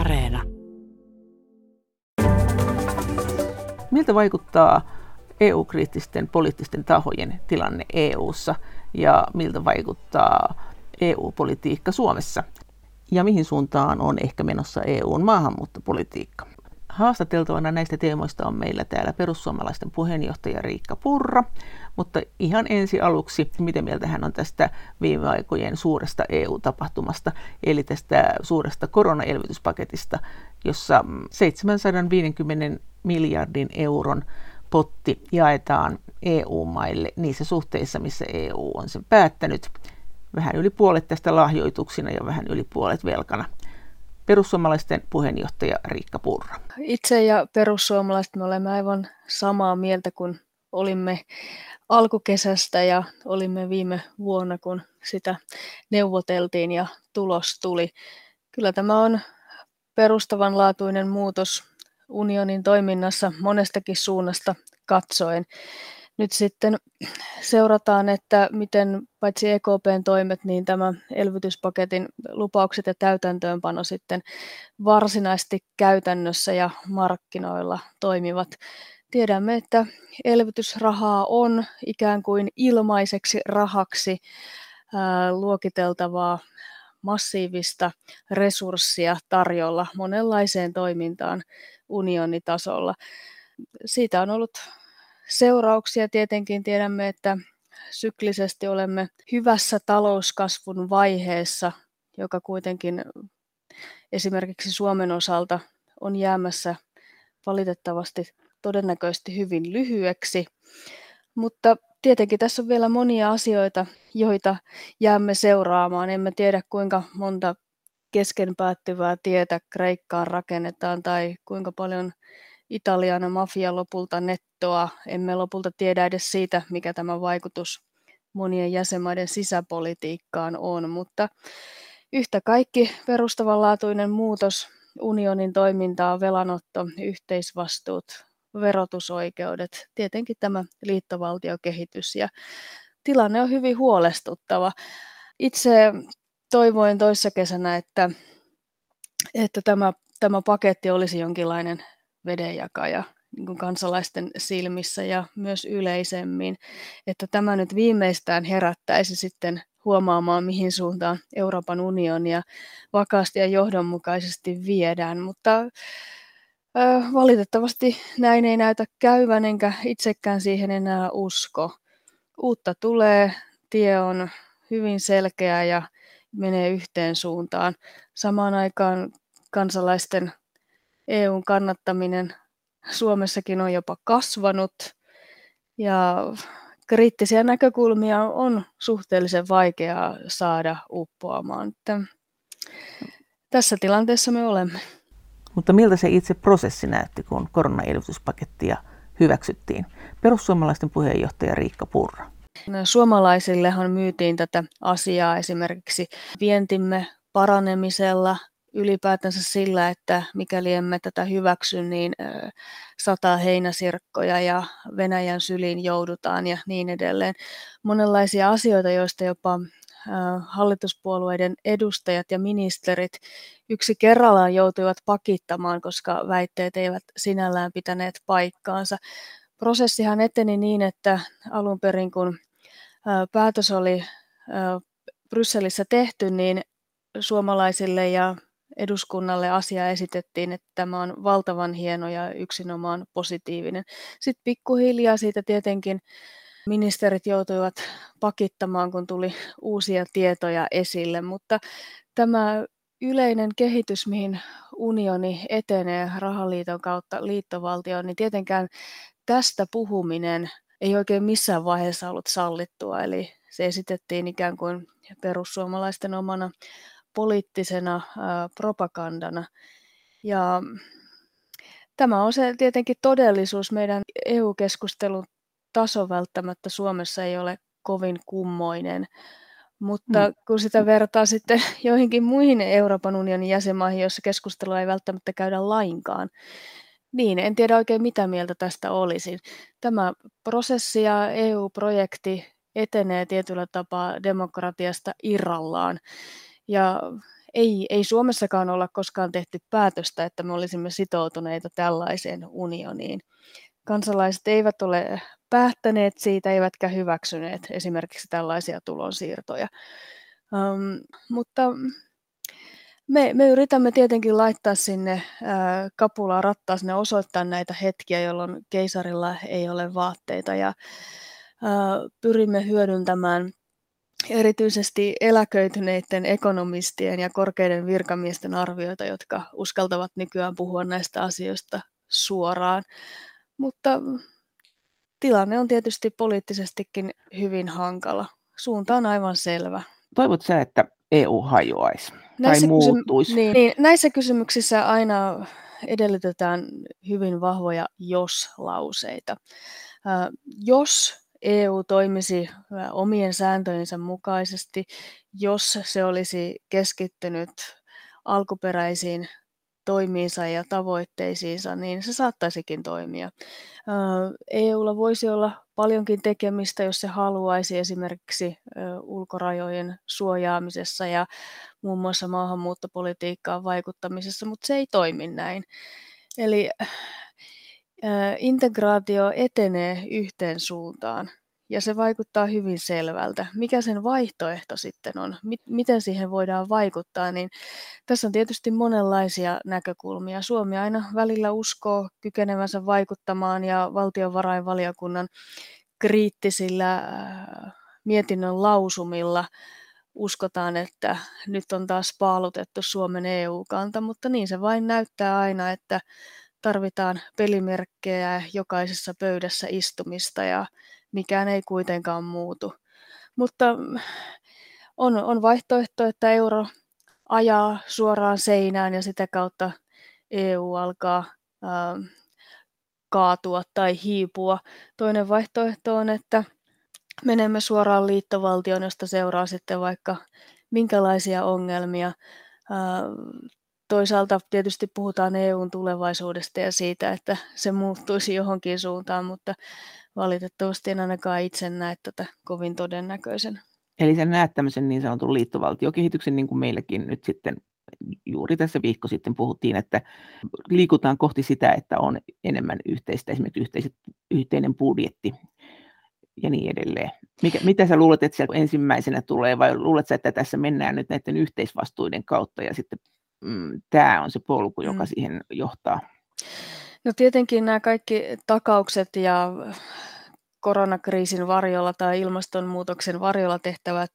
Areena. Miltä vaikuttaa EU-kriittisten poliittisten tahojen tilanne EU:ssa ja miltä vaikuttaa EU-politiikka Suomessa? Ja mihin suuntaan on ehkä menossa EU:n maahanmuuttopolitiikka? Haastateltavana näistä teemoista on meillä täällä perussuomalaisten puheenjohtaja Riikka Purra, mutta ihan ensi aluksi, miten mieltä hän on tästä viime aikojen suuresta EU-tapahtumasta, eli tästä suuresta koronaelvytyspaketista, jossa 750 miljardin euron potti jaetaan EU-maille niissä suhteissa, missä EU on sen päättänyt. Vähän yli puolet tästä lahjoituksina ja vähän yli puolet velkana. Perussuomalaisten puheenjohtaja Riikka Purra. Itse ja perussuomalaiset me olemme aivan samaa mieltä kuin olimme alkukesästä ja olimme viime vuonna, kun sitä neuvoteltiin ja tulos tuli. Kyllä tämä on perustavanlaatuinen muutos unionin toiminnassa monestakin suunnasta katsoen. Nyt sitten seurataan, että miten paitsi EKP:n toimet, niin tämä elvytyspaketin lupaukset ja täytäntöönpano sitten varsinaisesti käytännössä ja markkinoilla toimivat. Tiedämme, että elvytysrahaa on ikään kuin ilmaiseksi rahaksi luokiteltavaa massiivista resurssia tarjolla monenlaiseen toimintaan unionitasolla. Siitä on ollut seurauksia tietenkin. Tiedämme, että syklisesti olemme hyvässä talouskasvun vaiheessa, joka kuitenkin esimerkiksi Suomen osalta on jäämässä valitettavasti todennäköisesti hyvin lyhyeksi. Mutta tietenkin tässä on vielä monia asioita, joita jäämme seuraamaan. Emme tiedä, kuinka monta kesken päättyvää tietä Kreikkaan rakennetaan tai kuinka paljon Italian mafia lopulta nettoa. Emme lopulta tiedä edes siitä, mikä tämä vaikutus monien jäsenmaiden sisäpolitiikkaan on, mutta yhtä kaikki perustavanlaatuinen muutos unionin toimintaa, velanotto, yhteisvastuut, verotusoikeudet, tietenkin tämä liittovaltiokehitys ja tilanne on hyvin huolestuttava. Itse toivoin toissa kesänä, että tämä paketti olisi jonkinlainen vedenjakaja niin kuin kansalaisten silmissä ja myös yleisemmin, että tämä nyt viimeistään herättäisi sitten huomaamaan, mihin suuntaan Euroopan unionia vakaasti ja johdonmukaisesti viedään, mutta valitettavasti näin ei näytä käyvän, enkä itsekään siihen enää usko. Uutta tulee, tie on hyvin selkeä ja menee yhteen suuntaan. Samaan aikaan kansalaisten EU:n kannattaminen Suomessakin on jopa kasvanut ja kriittisiä näkökulmia on suhteellisen vaikeaa saada uppoamaan. Tässä tilanteessa me olemme. Mutta miltä se itse prosessi näytti, kun koronaelvytyspakettia hyväksyttiin? Perussuomalaisten puheenjohtaja Riikka Purra. Suomalaisillehan myytiin tätä asiaa esimerkiksi vientimme paranemisella. Ylipäätänsä sillä, että mikäli emme tätä hyväksy, niin 100 heinäsirkkoja ja Venäjän syliin joudutaan ja niin edelleen. Monenlaisia asioita, joista jopa hallituspuolueiden edustajat ja ministerit yksi kerrallaan joutuivat pakittamaan, koska väitteet eivät sinällään pitäneet paikkaansa. Prosessihan eteni niin, että alun perin kun päätös oli Brysselissä tehty, niin suomalaisille ja eduskunnalle asia esitettiin, että tämä on valtavan hieno ja yksinomaan positiivinen. Sitten pikkuhiljaa siitä tietenkin ministerit joutuivat pakittamaan, kun tuli uusia tietoja esille, mutta tämä yleinen kehitys, mihin unioni etenee rahaliiton kautta liittovaltioon, niin tietenkään tästä puhuminen ei oikein missään vaiheessa ollut sallittua, eli se esitettiin ikään kuin perussuomalaisten omana poliittisena propagandana. Ja tämä on se tietenkin todellisuus. Meidän EU-keskustelun taso välttämättä Suomessa ei ole kovin kummoinen, mutta kun sitä vertaa sitten joihinkin muihin Euroopan unionin jäsenmaihin, joissa keskustelua ei välttämättä käydä lainkaan, niin en tiedä oikein mitä mieltä tästä olisin. Tämä prosessi ja EU-projekti etenee tietyllä tapaa demokratiasta irrallaan. Ja ei Suomessakaan olla koskaan tehty päätöstä, että me olisimme sitoutuneita tällaiseen unioniin. Kansalaiset eivät ole päättäneet siitä, eivätkä hyväksyneet esimerkiksi tällaisia tulonsiirtoja. Mutta me yritämme tietenkin laittaa sinne kapulaa rattaa, sinne osoittaa näitä hetkiä, jolloin keisarilla ei ole vaatteita, ja pyrimme hyödyntämään erityisesti eläköityneiden ekonomistien ja korkeiden virkamiesten arvioita, jotka uskaltavat nykyään puhua näistä asioista suoraan. Mutta tilanne on tietysti poliittisestikin hyvin hankala. Suunta on aivan selvä. Toivot sä, että EU hajoaisi tai muuttuisi? Näissä kysymyksissä aina edellytetään hyvin vahvoja jos-lauseita. Jos EU toimisi omien sääntöjensä mukaisesti, jos se olisi keskittynyt alkuperäisiin toimiinsa ja tavoitteisiinsa, niin se saattaisikin toimia. EUlla voisi olla paljonkin tekemistä, jos se haluaisi, esimerkiksi ulkorajojen suojaamisessa ja muun muassa maahanmuuttopolitiikkaan vaikuttamisessa, mutta se ei toimi näin. Eli integraatio etenee yhteen suuntaan ja se vaikuttaa hyvin selvältä. Mikä sen vaihtoehto sitten on? Miten siihen voidaan vaikuttaa? Niin tässä on tietysti monenlaisia näkökulmia. Suomi aina välillä uskoo kykenevänsä vaikuttamaan ja valtiovarainvaliokunnan kriittisillä mietinnön lausumilla uskotaan, että nyt on taas paalutettu Suomen EU-kanta, mutta niin se vain näyttää aina, että tarvitaan pelimerkkejä, jokaisessa pöydässä istumista ja mikään ei kuitenkaan muutu. Mutta on vaihtoehto, että euro ajaa suoraan seinään ja sitä kautta EU alkaa kaatua tai hiipua. Toinen vaihtoehto on, että menemme suoraan liittovaltioon, josta seuraa sitten vaikka minkälaisia ongelmia. Toisaalta tietysti puhutaan EUn tulevaisuudesta ja siitä, että se muuttuisi johonkin suuntaan, mutta valitettavasti en ainakaan itse näe tätä kovin todennäköisenä. Eli sä näet tämmöisen niin sanotun liittovaltiokehityksen, niin kuin meilläkin nyt sitten juuri tässä viikko sitten puhuttiin, että liikutaan kohti sitä, että on enemmän yhteistä, esimerkiksi yhteinen budjetti ja niin edelleen. Mitä sä luulet, että sieltä ensimmäisenä tulee, vai luulet sä, että tässä mennään nyt näiden yhteisvastuiden kautta ja sitten tämä on se polku, joka siihen johtaa? No tietenkin nämä kaikki takaukset ja koronakriisin varjolla tai ilmastonmuutoksen varjolla tehtävät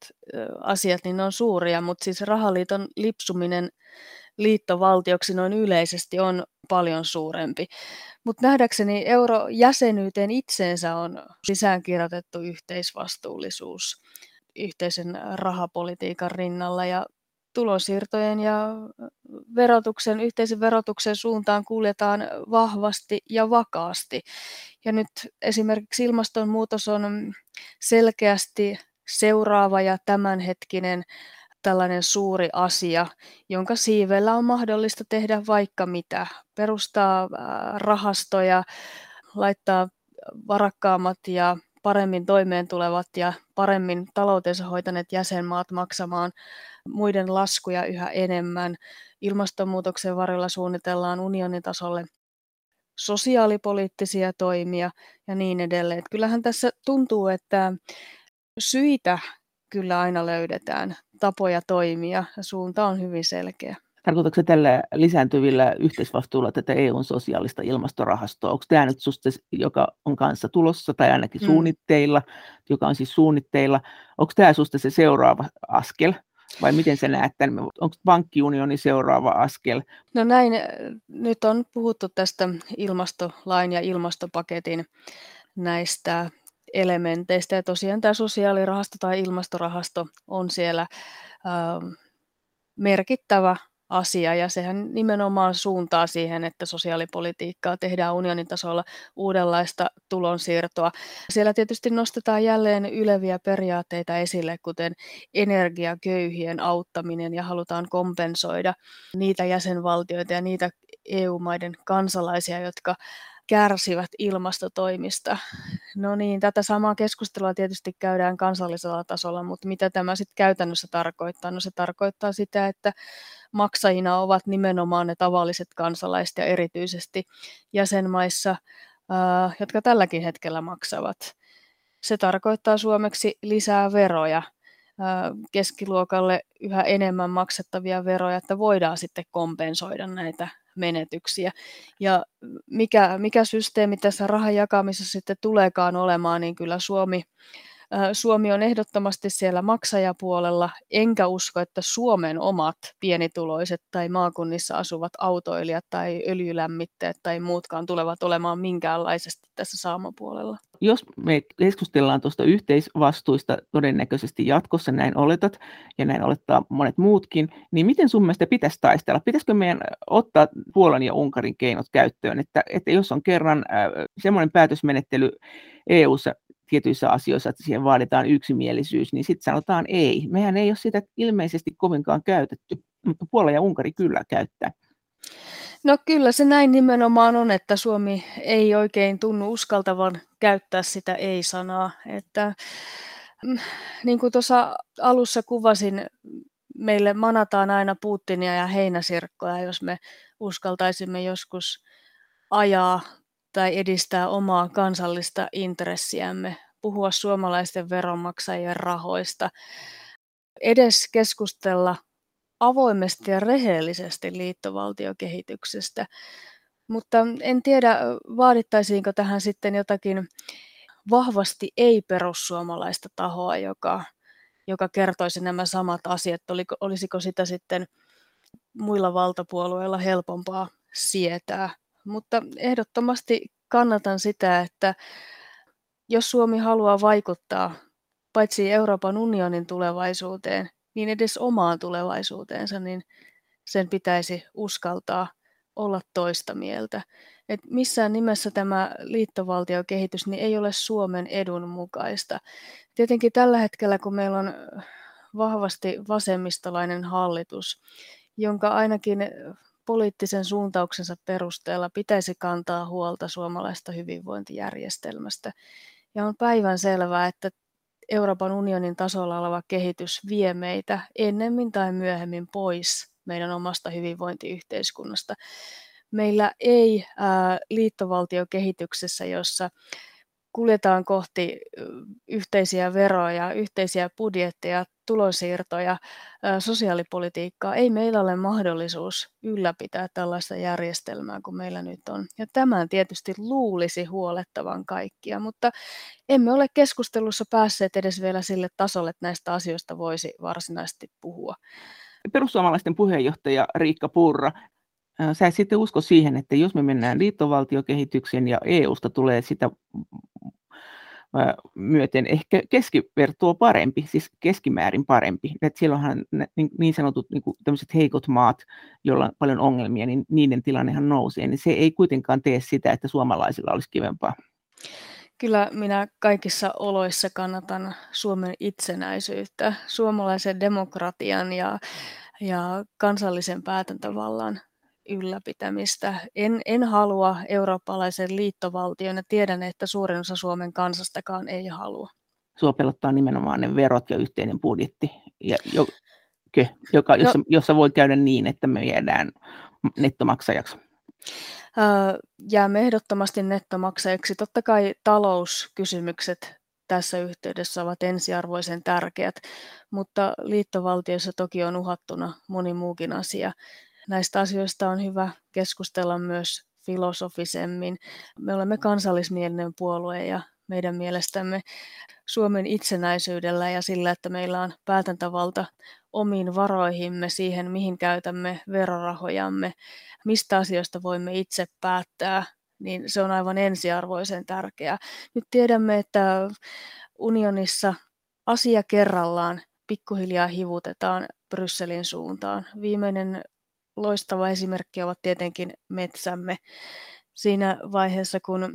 asiat, niin ne on suuria, mutta siis rahaliiton lipsuminen liittovaltioksi noin yleisesti on paljon suurempi. Mutta nähdäkseni eurojäsenyyteen itseensä on sisäänkirjoitettu yhteisvastuullisuus yhteisen rahapolitiikan rinnalla, ja tulonsiirtojen ja verotuksen, yhteisen verotuksen suuntaan kuljetaan vahvasti ja vakaasti. Ja nyt esimerkiksi ilmastonmuutos on selkeästi seuraava ja tämänhetkinen tällainen suuri asia, jonka siivellä on mahdollista tehdä vaikka mitä. Perustaa rahastoja, laittaa varakkaammat ja paremmin toimeentulevat ja paremmin taloutensa hoitaneet jäsenmaat maksamaan muiden laskuja yhä enemmän. Ilmastonmuutoksen varjolla suunnitellaan unionin tasolle sosiaalipoliittisia toimia ja niin edelleen. Kyllähän tässä tuntuu, että syitä kyllä aina löydetään, tapoja toimia, ja suunta on hyvin selkeä. Tarkoitatko se tällä lisääntyvillä yhteisvastuulla tätä EUn sosiaalista ilmastorahastoa? Onko tämä nyt susta, joka on kanssa tulossa tai ainakin suunnitteilla, joka on siis suunnitteilla? Onko tämä susta se seuraava askel? Vai miten sä näet tämän? Onko pankkiunioni seuraava askel? No näin, nyt on puhuttu tästä ilmastolain ja ilmastopaketin näistä elementeistä. Ja tosiaan tämä sosiaalirahasto tai ilmastorahasto on siellä merkittävä asia, ja sehän nimenomaan suuntaa siihen, että sosiaalipolitiikkaa tehdään unionin tasolla, uudenlaista tulonsiirtoa. Siellä tietysti nostetaan jälleen yleviä periaatteita esille, kuten energiaköyhien auttaminen, ja halutaan kompensoida niitä jäsenvaltioita ja niitä EU-maiden kansalaisia, jotka kärsivät ilmastotoimista. No niin, tätä samaa keskustelua tietysti käydään kansallisella tasolla, mutta mitä tämä sitten käytännössä tarkoittaa? No se tarkoittaa sitä, että maksajina ovat nimenomaan ne tavalliset kansalaiset ja erityisesti jäsenmaissa, jotka tälläkin hetkellä maksavat. Se tarkoittaa suomeksi lisää veroja, keskiluokalle yhä enemmän maksettavia veroja, että voidaan sitten kompensoida näitä menetyksiä. Ja mikä systeemi tässä rahan jakamisessa sitten tuleekaan olemaan, niin kyllä Suomi on ehdottomasti siellä maksajapuolella, enkä usko, että Suomen omat pienituloiset tai maakunnissa asuvat autoilijat tai öljylämmittäjät tai muutkaan tulevat olemaan minkäänlaisesti tässä saamapuolella. Jos me keskustellaan tuosta yhteisvastuista todennäköisesti jatkossa, näin oletat ja näin olettaa monet muutkin, niin miten sun mielestä pitäisi taistella? Pitäisikö meidän ottaa Puolan ja Unkarin keinot käyttöön, että jos on kerran semmoinen päätösmenettely EU:ssa, tietyissä asioissa, että siihen vaaditaan yksimielisyys, niin sitten sanotaan ei. Mehän ei ole sitä ilmeisesti kovinkaan käytetty, mutta Puola ja Unkari kyllä käyttää. No kyllä se näin nimenomaan on, että Suomi ei oikein tunnu uskaltavan käyttää sitä ei-sanaa. Että, niin kuin tuossa alussa kuvasin, meille manataan aina Putinia ja heinäsirkkoja, jos me uskaltaisimme joskus ajaa tai edistää omaa kansallista intressiämme, puhua suomalaisten veronmaksajien rahoista, edes keskustella avoimesti ja rehellisesti liittovaltiokehityksestä. Mutta en tiedä, vaadittaisiinko tähän sitten jotakin vahvasti ei-perussuomalaista tahoa, joka kertoisi nämä samat asiat. Olisiko sitä sitten muilla valtapuolueilla helpompaa sietää? Mutta ehdottomasti kannatan sitä, että jos Suomi haluaa vaikuttaa paitsi Euroopan unionin tulevaisuuteen, niin edes omaan tulevaisuuteensa, niin sen pitäisi uskaltaa olla toista mieltä. Et missään nimessä tämä liittovaltiokehitys niin ei ole Suomen edun mukaista. Tietenkin tällä hetkellä, kun meillä on vahvasti vasemmistolainen hallitus, jonka ainakin poliittisen suuntauksensa perusteella pitäisi kantaa huolta suomalaista hyvinvointijärjestelmästä. Ja on päivänselvää, että Euroopan unionin tasolla oleva kehitys vie meitä ennemmin tai myöhemmin pois meidän omasta hyvinvointiyhteiskunnasta. Meillä ei liittovaltiokehityksessä, jossa kuljetaan kohti yhteisiä veroja, yhteisiä budjetteja, tulonsiirtoja, sosiaalipolitiikkaa, ei meillä ole mahdollisuus ylläpitää tällaista järjestelmää kuin meillä nyt on. Ja tämän tietysti luulisi huolettavan kaikkia, mutta emme ole keskustelussa päässeet edes vielä sille tasolle, että näistä asioista voisi varsinaisesti puhua. Perussuomalaisten puheenjohtaja Riikka Purra, sä et sitten usko siihen, että jos me mennään liittovaltiokehityksen ja EUsta tulee sitä myöten ehkä keskivertoa parempi, siis keskimäärin parempi. Et silloinhan niin sanotut niin tämmöiset heikot maat, joilla on paljon ongelmia, niin niiden tilannehan nousee. Niin se ei kuitenkaan tee sitä, että suomalaisilla olisi kivempaa. Kyllä minä kaikissa oloissa kannatan Suomen itsenäisyyttä, suomalaisen demokratian ja kansallisen päätäntävallan ylläpitämistä. En halua eurooppalaisen liittovaltion ja tiedän, että suurin osa Suomen kansastakaan ei halua. Sua pelottaa nimenomaan ne verot ja yhteinen budjetti, jossa voi käydä niin, että me jäädään nettomaksajaksi. Jäämme ehdottomasti nettomaksajaksi. Totta kai talouskysymykset tässä yhteydessä ovat ensiarvoisen tärkeät, mutta liittovaltiossa toki on uhattuna moni muukin asia. Näistä asioista on hyvä keskustella myös filosofisemmin. Me olemme kansallismielinen puolue ja meidän mielestämme Suomen itsenäisyydellä ja sillä, että meillä on päätäntävalta omiin varoihimme, siihen mihin käytämme verorahojamme, mistä asioista voimme itse päättää, niin se on aivan ensiarvoisen tärkeää. Nyt tiedämme, että unionissa asia kerrallaan pikkuhiljaa hivutetaan Brysselin suuntaan. Viimeinen loistava esimerkki ovat tietenkin metsämme. Siinä vaiheessa, kun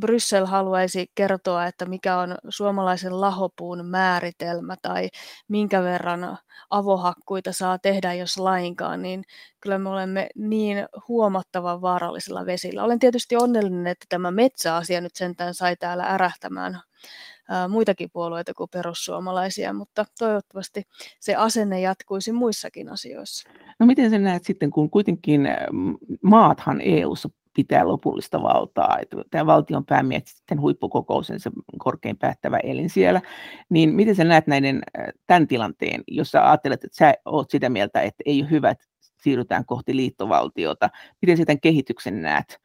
Bryssel haluaisi kertoa, että mikä on suomalaisen lahopuun määritelmä tai minkä verran avohakkuita saa tehdä, jos lainkaan, niin kyllä me olemme niin huomattavan vaarallisilla vesillä. Olen tietysti onnellinen, että tämä metsäasia nyt sentään sai täällä ärähtämään muitakin puolueita kuin perussuomalaisia, mutta toivottavasti se asenne jatkuisi muissakin asioissa. No miten sen näet sitten, kun kuitenkin maathan EU:ssa pitää lopullista valtaa, että tämä valtion päämiehet sitten huippukokousensa korkein päättävä elin siellä, niin miten sä näet tämän tilanteen, jos sä ajattelet, että sä oot sitä mieltä, että ei ole hyvä, että siirrytään kohti liittovaltiota, miten sä tämän kehityksen näet?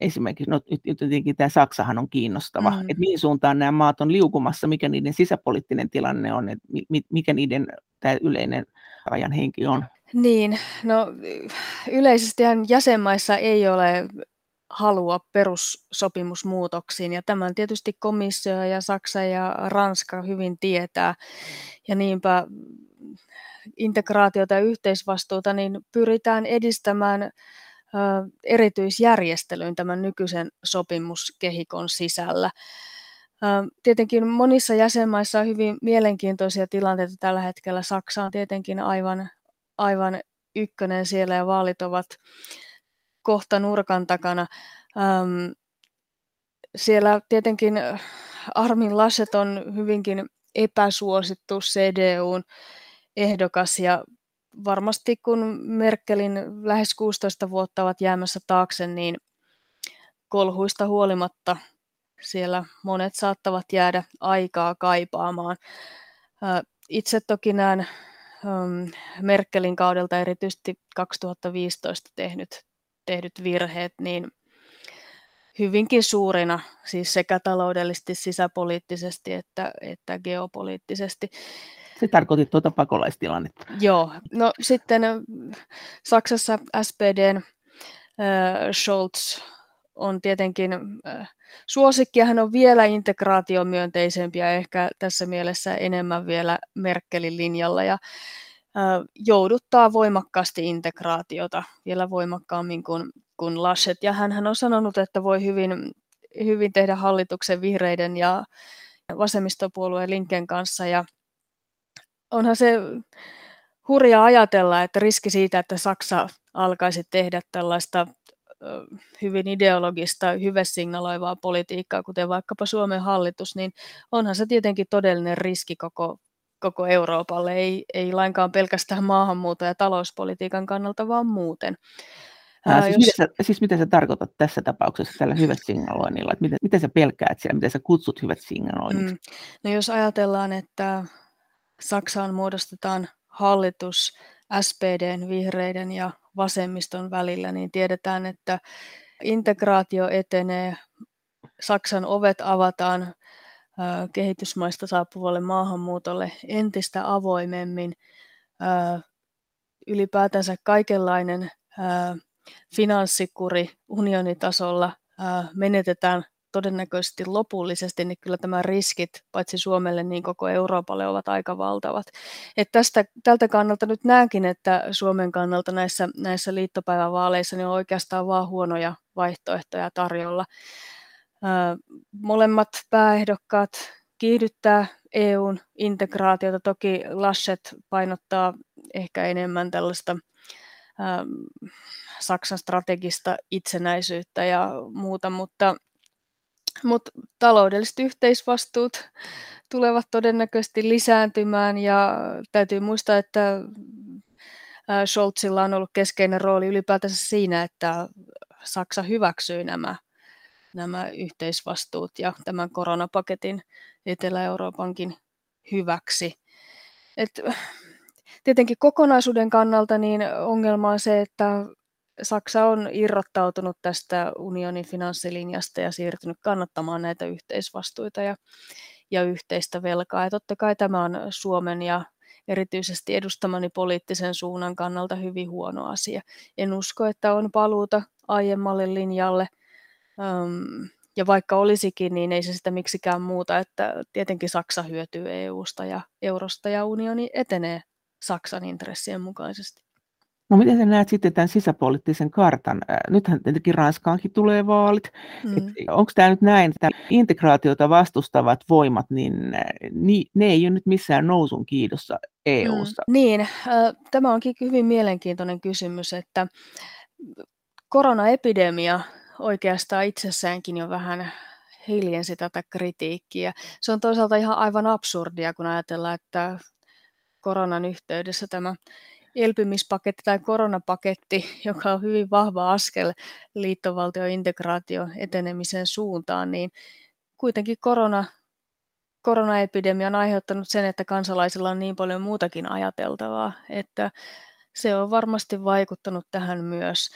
Esimerkiksi no, nyt tietenkin tämä Saksahan on kiinnostava, että mihin suuntaan nämä maat on liukumassa, mikä niiden sisäpoliittinen tilanne on, että mikä niiden tämä yleinen rajan henki on? Niin, no yleisestihän jäsenmaissa ei ole halua perussopimusmuutoksiin, ja tämän tietysti komissio ja Saksa ja Ranska hyvin tietää, ja niinpä integraatiota ja yhteisvastuuta niin pyritään edistämään erityisjärjestelyyn tämän nykyisen sopimuskehikon sisällä. Tietenkin monissa jäsenmaissa on hyvin mielenkiintoisia tilanteita tällä hetkellä. Saksa on tietenkin aivan ykkönen siellä ja vaalit ovat kohta nurkan takana. Siellä tietenkin Armin Laschet on hyvinkin epäsuosittu CDU:n ehdokas ja varmasti kun Merkelin lähes 16 vuotta ovat jäämässä taakse, niin kolhuista huolimatta siellä monet saattavat jäädä aikaa kaipaamaan. Itse toki näen Merkelin kaudelta erityisesti 2015 tehdyt virheet niin hyvinkin suurina, siis sekä taloudellisesti, sisäpoliittisesti että geopoliittisesti. Se tarkoitti tuota pakolaistilannetta. Joo, no sitten Saksassa SPD:n Scholz on tietenkin suosikki, hän on vielä integraatiomyönteisempi ja ehkä tässä mielessä enemmän vielä Merkelin linjalla ja jouduttaa voimakkaasti integraatiota vielä voimakkaammin kuin Laschet. Ja hän on sanonut, että voi hyvin tehdä hallituksen vihreiden ja vasemmistopuolueen Linken kanssa ja onhan se hurjaa ajatella, että riski siitä, että Saksa alkaisi tehdä tällaista hyvin ideologista, hyvesignaloivaa politiikkaa, kuten vaikkapa Suomen hallitus, niin onhan se tietenkin todellinen riski koko Euroopalle, ei lainkaan pelkästään maahanmuuton ja talouspolitiikan kannalta, vaan muuten. Mitä sä tarkoitat tässä tapauksessa tällä hyvesignaloinnilla? Mitä sä pelkäät siellä, mitä sä kutsut hyvesignaloinniksi? No jos ajatellaan, että Saksaan muodostetaan hallitus SPD:n, vihreiden ja vasemmiston välillä, niin tiedetään, että integraatio etenee, Saksan ovet avataan kehitysmaista saapuvalle maahanmuutolle entistä avoimemmin, ylipäätänsä kaikenlainen finanssikuri unionitasolla menetetään todennäköisesti lopullisesti, niin kyllä tämä riskit paitsi Suomelle, niin koko Euroopalle ovat aika valtavat. Että tältä kannalta nyt näenkin, että Suomen kannalta näissä liittopäivävaaleissa niin on oikeastaan vaan huonoja vaihtoehtoja tarjolla. Molemmat pääehdokkaat kiihdyttää EUn integraatiota. Toki Laschet painottaa ehkä enemmän tällaista Saksan strategista itsenäisyyttä ja muuta, mutta taloudelliset yhteisvastuut tulevat todennäköisesti lisääntymään ja täytyy muistaa, että Scholzilla on ollut keskeinen rooli ylipäätänsä siinä, että Saksa hyväksyy nämä yhteisvastuut ja tämän koronapaketin Etelä-Euroopankin hyväksi. Tietenkin kokonaisuuden kannalta niin ongelma on se, että Saksa on irrottautunut tästä unionin finanssilinjasta ja siirtynyt kannattamaan näitä yhteisvastuita ja yhteistä velkaa. Ja totta kai tämä on Suomen ja erityisesti edustamani poliittisen suunnan kannalta hyvin huono asia. En usko, että on paluuta aiemmalle linjalle. Ja vaikka olisikin, niin ei se sitä miksikään muuta, että tietenkin Saksa hyötyy EU:sta ja eurosta ja unioni etenee Saksan intressien mukaisesti. No miten sä näet sitten tämän sisäpoliittisen kartan? Nythän tietenkin Ranskaankin tulee vaalit. Onko tämä nyt näin, että integraatiota vastustavat voimat, niin ne ei ole nyt missään nousun kiidossa EU:ssa? Niin, tämä onkin hyvin mielenkiintoinen kysymys, että koronaepidemia oikeastaan itsessäänkin jo vähän hiljensi tätä kritiikkiä. Se on toisaalta ihan aivan absurdia, kun ajatellaan, että koronan yhteydessä tämä elpymispaketti tai koronapaketti, joka on hyvin vahva askel liittovaltiointegraation etenemisen suuntaan, niin kuitenkin koronaepidemia on aiheuttanut sen, että kansalaisilla on niin paljon muutakin ajateltavaa, että se on varmasti vaikuttanut tähän myös.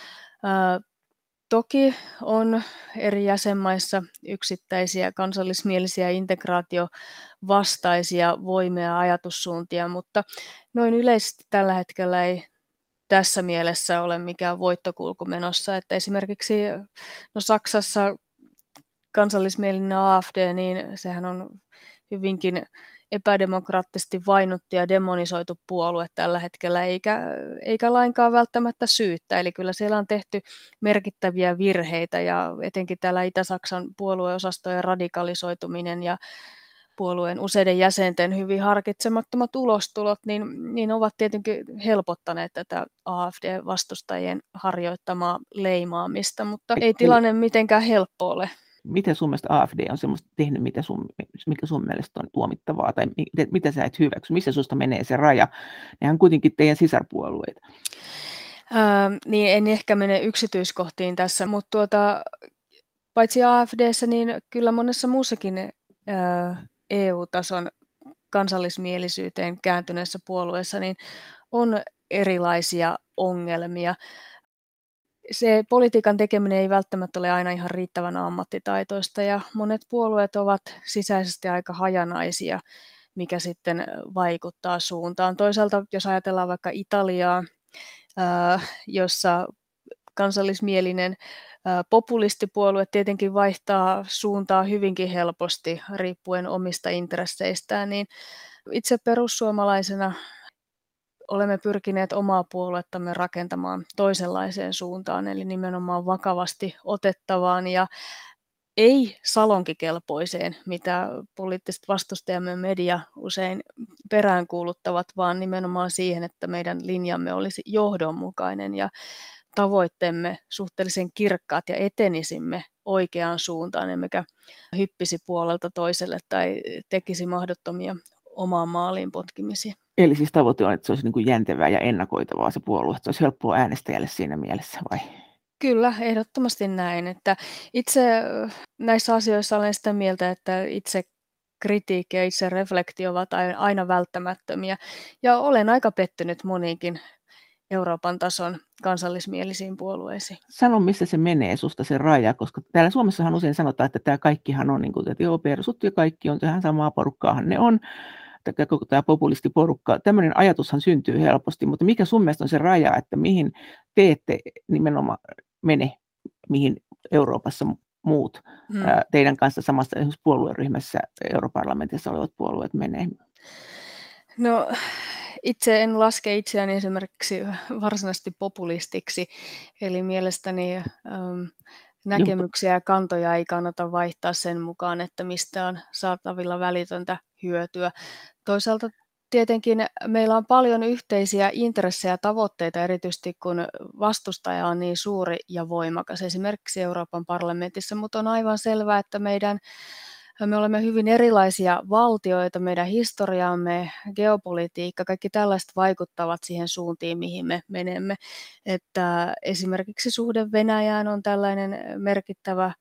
Toki on eri jäsenmaissa yksittäisiä kansallismielisiä integraatiovastaisia voimia ja ajatussuuntia, mutta noin yleisesti tällä hetkellä ei tässä mielessä ole mikään voittokulku menossa. Että esimerkiksi Saksassa kansallismielinen AfD, niin sehän on hyvinkin epädemokraattisesti vainottu ja demonisoitu puolue tällä hetkellä, eikä lainkaan välttämättä syyttä. Eli kyllä siellä on tehty merkittäviä virheitä ja etenkin täällä Itä-Saksan puolueosastojen radikalisoituminen ja puolueen useiden jäsenten hyvin harkitsemattomat ulostulot, niin ovat tietenkin helpottaneet tätä AfD-vastustajien harjoittamaa leimaamista, mutta ei tilanne mitenkään helppo ole. Miten sun mielestä AfD on semmoista tehnyt, mikä sun mielestä on tuomittavaa, tai mitä sä et hyväksy, missä susta menee se raja? Nehän on kuitenkin teidän sisarpuolueita. Niin en ehkä mene yksityiskohtiin tässä, mutta paitsi AfD:ssä, niin kyllä monessa muussakin EU-tason kansallismielisyyteen kääntyneessä puolueessa niin on erilaisia ongelmia. Se politiikan tekeminen ei välttämättä ole aina ihan riittävän ammattitaitoista ja monet puolueet ovat sisäisesti aika hajanaisia, mikä sitten vaikuttaa suuntaan. Toisaalta jos ajatellaan vaikka Italiaa, jossa kansallismielinen populistipuolue tietenkin vaihtaa suuntaa hyvinkin helposti riippuen omista intresseistään, niin itse perussuomalaisena olemme pyrkineet omaa puoluettamme rakentamaan toisenlaiseen suuntaan, eli nimenomaan vakavasti otettavaan ja ei salonkikelpoiseen, mitä poliittiset vastustajamme media usein peräänkuuluttavat, vaan nimenomaan siihen, että meidän linjamme olisi johdonmukainen ja tavoitteemme suhteellisen kirkkaat ja etenisimme oikeaan suuntaan, emmekä hyppisi puolelta toiselle tai tekisi mahdottomia omaan maaliin potkimisiin. Eli siis tavoite on, että se olisi niin kuin jäntevää ja ennakoitavaa se puolue, että se olisi helppoa äänestäjälle siinä mielessä, vai? Kyllä, ehdottomasti näin. Että itse näissä asioissa olen sitä mieltä, että itse kritiikki ja itse reflektio ovat aina välttämättömiä. Ja olen aika pettynyt moniinkin Euroopan tason kansallismielisiin puolueisiin. Sano, missä se menee susta se raja, koska täällä Suomessahan usein sanotaan, että tämä kaikkihan on, niin kuin, että joo, persut ja kaikki on, tähän samaa porukkaahan ne on. Koko tämä populistiporukka, tämmöinen ajatushan syntyy helposti, mutta mikä sun mielestä on se raja, että mihin te ette nimenomaan mene, mihin Euroopassa muut teidän kanssa samassa puolueryhmässä europarlamentissa olevat puolueet menee? No itse en laske itseäni esimerkiksi varsinaisesti populistiksi, eli mielestäni näkemyksiä ja kantoja ei kannata vaihtaa sen mukaan, että mistä on saatavilla välitöntä hyötyä. Toisaalta tietenkin meillä on paljon yhteisiä intressejä ja tavoitteita, erityisesti kun vastustaja on niin suuri ja voimakas, esimerkiksi Euroopan parlamentissa, mutta on aivan selvää, että me olemme hyvin erilaisia valtioita, meidän historiaamme, geopolitiikka, kaikki tällaiset vaikuttavat siihen suuntiin, mihin me menemme. Että esimerkiksi suhde Venäjään on tällainen merkittävä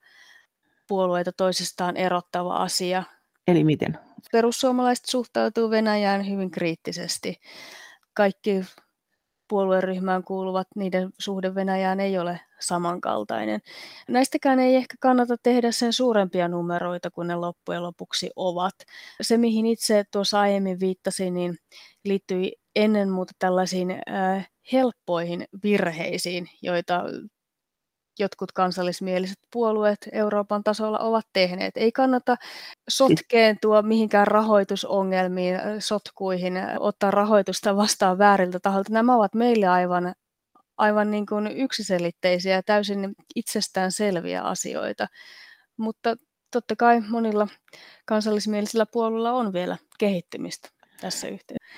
puolueita toisistaan erottava asia. Eli miten? Perussuomalaiset suhtautuu Venäjään hyvin kriittisesti. Kaikki puolueryhmään kuuluvat, niiden suhde Venäjään ei ole samankaltainen. Näistäkään ei ehkä kannata tehdä sen suurempia numeroita kuin ne loppujen lopuksi ovat. Se, mihin itse tuossa aiemmin viittasin, niin liittyi ennen muuta tällaisiin helppoihin virheisiin, joita jotkut kansallismieliset puolueet Euroopan tasolla ovat tehneet. Ei kannata sotkeentua mihinkään rahoitusongelmiin, sotkuihin, ottaa rahoitusta vastaan vääriltä taholta. Nämä ovat meille aivan aivan niin kuin yksiselitteisiä ja täysin itsestään selviä asioita. Mutta totta kai monilla kansallismielisillä puolueilla on vielä kehittymistä tässä yhteydessä.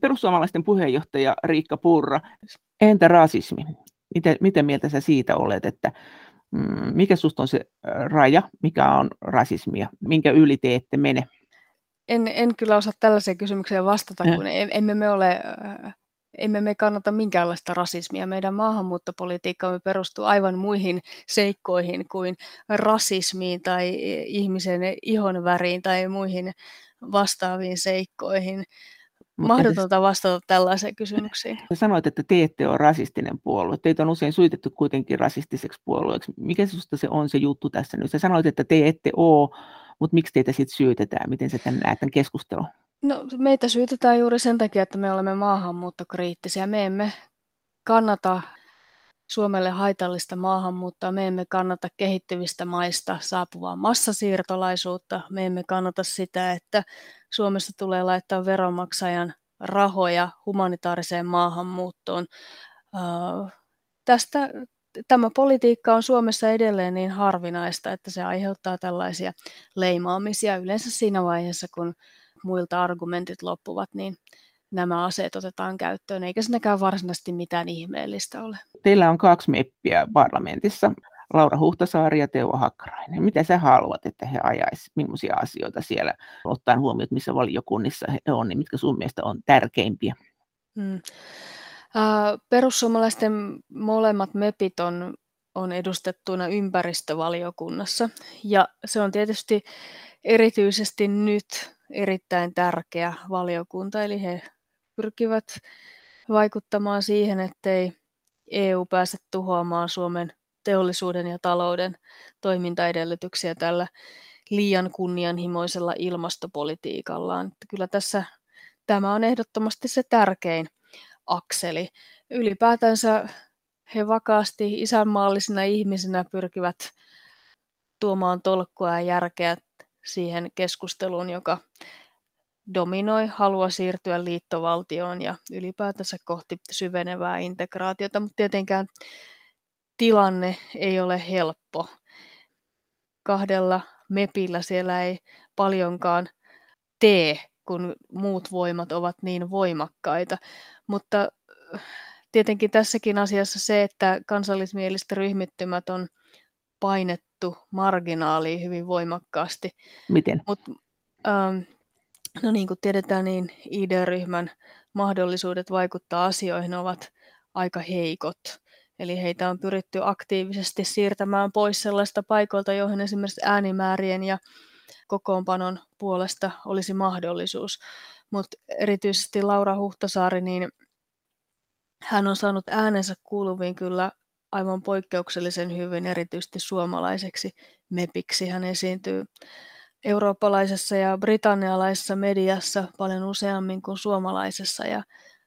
Perussuomalaisten puheenjohtaja Riikka Purra, entä rasismi? Miten mieltä sä siitä olet, että mikä susta on se raja, mikä on rasismia, minkä yli te ette mene? En kyllä osaa tällaiseen kysymykseen vastata, kun emme me kannata minkäänlaista rasismia. Meidän maahanmuuttopolitiikkamme perustuu aivan muihin seikkoihin kuin rasismiin tai ihmisen ihonväriin tai muihin vastaaviin seikkoihin. Mahdotonta vastata tällaiseen kysymykseen. Sanoit, että te ette ole rasistinen puolue. Teitä on usein syytetty kuitenkin rasistiseksi puolueeksi. Mikä sinusta se on se juttu tässä nyt? Sä sanoit, että te ette ole, mutta miksi teitä sitten syytetään? Miten sä näet tämän keskustelun? No, meitä syytetään juuri sen takia, että me olemme maahanmuuttokriittisiä. Me emme kannata Suomelle haitallista maahanmuuttoa. Me emme kannata kehittyvistä maista saapuvaa massasiirtolaisuutta. Me emme kannata sitä, että Suomessa tulee laittaa veronmaksajan rahoja humanitaariseen maahanmuuttoon. Tämä politiikka on Suomessa edelleen niin harvinaista, että se aiheuttaa tällaisia leimaamisia. Yleensä siinä vaiheessa, kun muilta argumentit loppuvat, niin nämä aseet otetaan käyttöön, eikä sinäkään varsinaisesti mitään ihmeellistä ole. Teillä on 2 MEPiä parlamentissa, Laura Huhtasaari ja Teuvo Hakkarainen. Mitä sä haluat, että he ajaisivat? Millaisia asioita siellä, ottaen huomioon, missä valiokunnissa he on, niin mitkä sun mielestä on tärkeimpiä? Perussuomalaisten molemmat MEPit on edustettuina ympäristövaliokunnassa, ja se on tietysti erityisesti nyt erittäin tärkeä valiokunta, eli he pyrkivät vaikuttamaan siihen, ettei EU pääse tuhoamaan Suomen teollisuuden ja talouden toimintaedellytyksiä tällä liian kunnianhimoisella ilmastopolitiikallaan. Että kyllä tässä tämä on ehdottomasti se tärkein akseli. Ylipäätänsä he vakaasti isänmaallisina ihmisinä pyrkivät tuomaan tolkkua ja järkeä siihen keskusteluun, joka dominoi halua siirtyä liittovaltioon ja ylipäätänsä kohti syvenevää integraatiota, mutta tietenkään tilanne ei ole helppo. 2 MEPillä siellä ei paljonkaan tee, kun muut voimat ovat niin voimakkaita, mutta tietenkin tässäkin asiassa se, että kansallismielistä ryhmittymät on painettu marginaaliin hyvin voimakkaasti. Miten? No niin kuin tiedetään, niin ID-ryhmän mahdollisuudet vaikuttaa asioihin ovat aika heikot. Eli heitä on pyritty aktiivisesti siirtämään pois sellaista paikoilta, joihin esimerkiksi äänimäärien ja kokoonpanon puolesta olisi mahdollisuus. Mutta erityisesti Laura Huhtasaari, niin hän on saanut äänensä kuuluviin kyllä aivan poikkeuksellisen hyvin, erityisesti suomalaiseksi MEPiksi. Hän esiintyy eurooppalaisessa ja britannialaisessa mediassa paljon useammin kuin suomalaisessa ja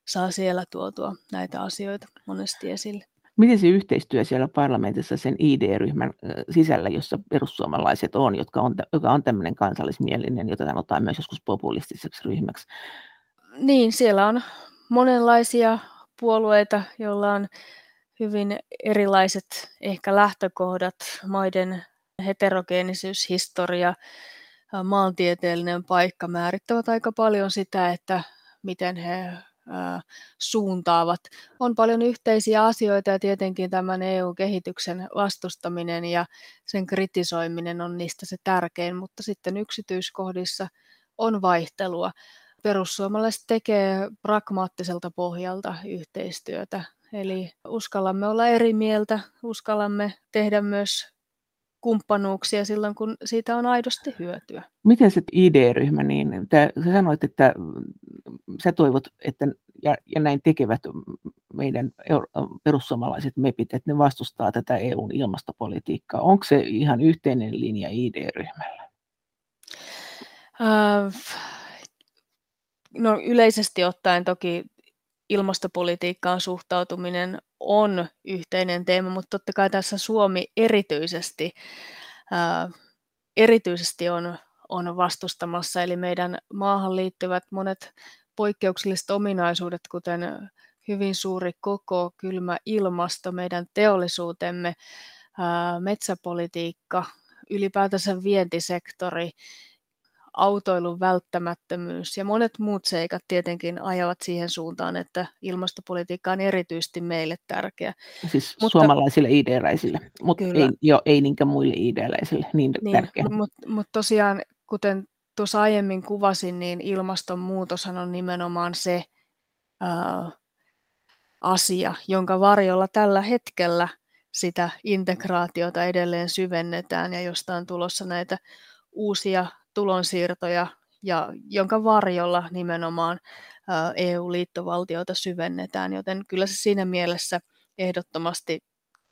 saa siellä tuotua näitä asioita monesti esille. Miten se yhteistyö siellä parlamentissa sen ID-ryhmän sisällä, jossa perussuomalaiset on, joka on tämmöinen kansallismielinen, jota sanotaan myös joskus populistiseksi ryhmäksi? Niin, siellä on monenlaisia puolueita, joilla on hyvin erilaiset ehkä lähtökohdat, maiden heterogeenisyys, historia, maantieteellinen paikka määrittävät aika paljon sitä, että miten he suuntaavat. On paljon yhteisiä asioita ja tietenkin tämän EU-kehityksen vastustaminen ja sen kritisoiminen on niistä se tärkein, mutta sitten yksityiskohdissa on vaihtelua. Perussuomalaiset tekee pragmaattiselta pohjalta yhteistyötä. Eli uskallamme olla eri mieltä, uskallamme tehdä myös kumppanuuksia silloin, kun siitä on aidosti hyötyä. Miten se ID-ryhmä, niin sä sanoit, että sä toivot, että ja näin tekevät meidän perussuomalaiset MEPit, että ne vastustaa tätä EUn ilmastopolitiikkaa. Onko se ihan yhteinen linja ID-ryhmällä? No, yleisesti ottaen toki ilmastopolitiikkaan suhtautuminen on yhteinen teema, mutta totta kai tässä Suomi erityisesti on vastustamassa, eli meidän maahan liittyvät monet poikkeukselliset ominaisuudet, kuten hyvin suuri koko, kylmä ilmasto, meidän teollisuutemme, metsäpolitiikka, ylipäätänsä vientisektori, autoilun välttämättömyys ja monet muut seikat tietenkin ajavat siihen suuntaan, että ilmastopolitiikka on erityisesti meille tärkeä. Siis mutta suomalaisille ID-läisille, mutta ei niinkään muille ID-läisille niin tärkeä. Mutta tosiaan, kuten tuossa aiemmin kuvasin, niin ilmastonmuutoshan on nimenomaan se asia, jonka varjolla tällä hetkellä sitä integraatiota edelleen syvennetään ja josta on tulossa näitä uusia tulonsiirtoja, ja jonka varjolla nimenomaan EU-liittovaltiota syvennetään, joten kyllä se siinä mielessä ehdottomasti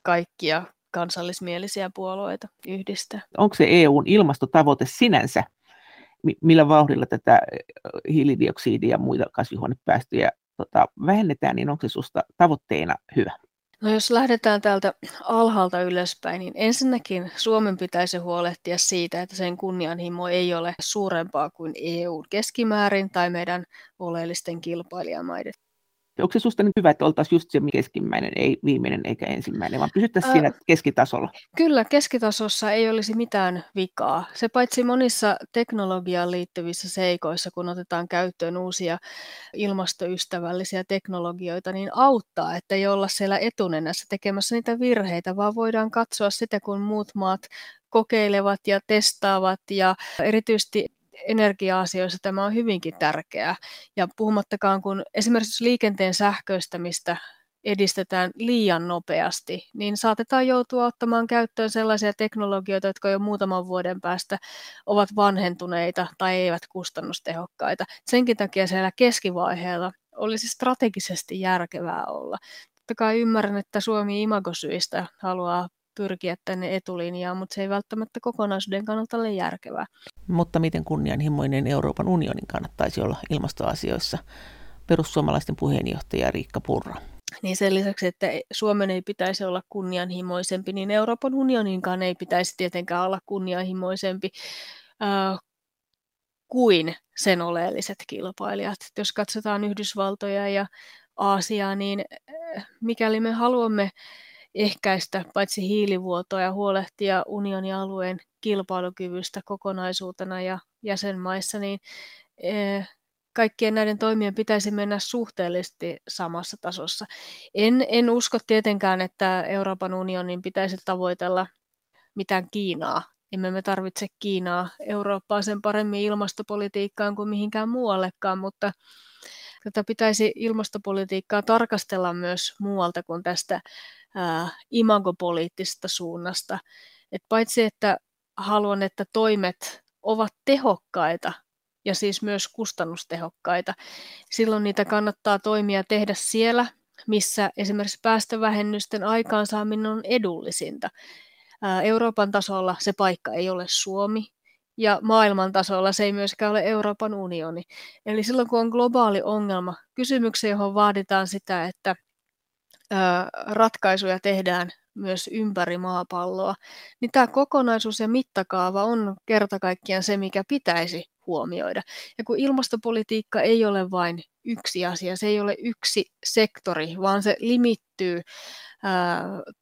kaikkia kansallismielisiä puolueita yhdistää. Onko se EUn ilmastotavoite sinänsä, millä vauhdilla tätä hiilidioksidia ja muita kasvihuonepäästöjä vähennetään, niin onko se susta tavoitteena hyvä? No jos lähdetään täältä alhaalta ylöspäin, niin ensinnäkin Suomen pitäisi huolehtia siitä, että sen kunnianhimo ei ole suurempaa kuin EU:n keskimäärin tai meidän oleellisten kilpailijamaiden. Onko se susta niin hyvä, että oltaisiin just se keskimmäinen, ei viimeinen eikä ensimmäinen, vaan pysyttäisiin siinä keskitasolla? Kyllä, keskitasossa ei olisi mitään vikaa. Se paitsi monissa teknologiaan liittyvissä seikoissa, kun otetaan käyttöön uusia ilmastoystävällisiä teknologioita, niin auttaa, että ei olla siellä etunenässä tekemässä niitä virheitä, vaan voidaan katsoa sitä, kun muut maat kokeilevat ja testaavat ja erityisesti energia-asioissa tämä on hyvinkin tärkeää, ja puhumattakaan, kun esimerkiksi liikenteen sähköistämistä edistetään liian nopeasti, niin saatetaan joutua ottamaan käyttöön sellaisia teknologioita, jotka jo muutaman vuoden päästä ovat vanhentuneita tai eivät kustannustehokkaita. Senkin takia siellä keskivaiheella olisi strategisesti järkevää olla. Totta kai ymmärrän, että Suomi imagosyistä haluaa pyrkiä tänne etulinjaan, mutta se ei välttämättä kokonaisuuden kannalta ole järkevää. Mutta miten kunnianhimoinen Euroopan unionin kannattaisi olla ilmastoasioissa? Perussuomalaisten puheenjohtaja Riikka Purra. Niin sen lisäksi, että Suomen ei pitäisi olla kunnianhimoisempi, niin Euroopan unioninkaan ei pitäisi tietenkään olla kunnianhimoisempi kuin sen oleelliset kilpailijat. Jos katsotaan Yhdysvaltoja ja Aasiaa, niin mikäli me haluamme ehkäistä paitsi hiilivuotoa ja huolehtia unionin alueen kilpailukyvystä kokonaisuutena ja jäsenmaissa, niin kaikkien näiden toimien pitäisi mennä suhteellisesti samassa tasossa. En usko tietenkään, että Euroopan unionin pitäisi tavoitella mitään Kiinaa. Emme me tarvitse Kiinaa Eurooppaa sen paremmin ilmastopolitiikkaan kuin mihinkään muuallekaan, mutta tätä pitäisi ilmastopolitiikkaa tarkastella myös muualta kuin tästä imagopoliittisesta suunnasta. Et paitsi, että haluan, että toimet ovat tehokkaita ja siis myös kustannustehokkaita, silloin niitä kannattaa toimia tehdä siellä, missä esimerkiksi päästövähennysten aikaansaaminen on edullisinta. Euroopan tasolla se paikka ei ole Suomi ja maailman tasolla se ei myöskään ole Euroopan unioni. Eli silloin, kun on globaali ongelma, kysymykseen, johon vaaditaan sitä, että ratkaisuja tehdään myös ympäri maapalloa, niin tämä kokonaisuus ja mittakaava on kerta kaikkiaan se, mikä pitäisi huomioida. Ja kun ilmastopolitiikka ei ole vain yksi asia, se ei ole yksi sektori, vaan se limittyy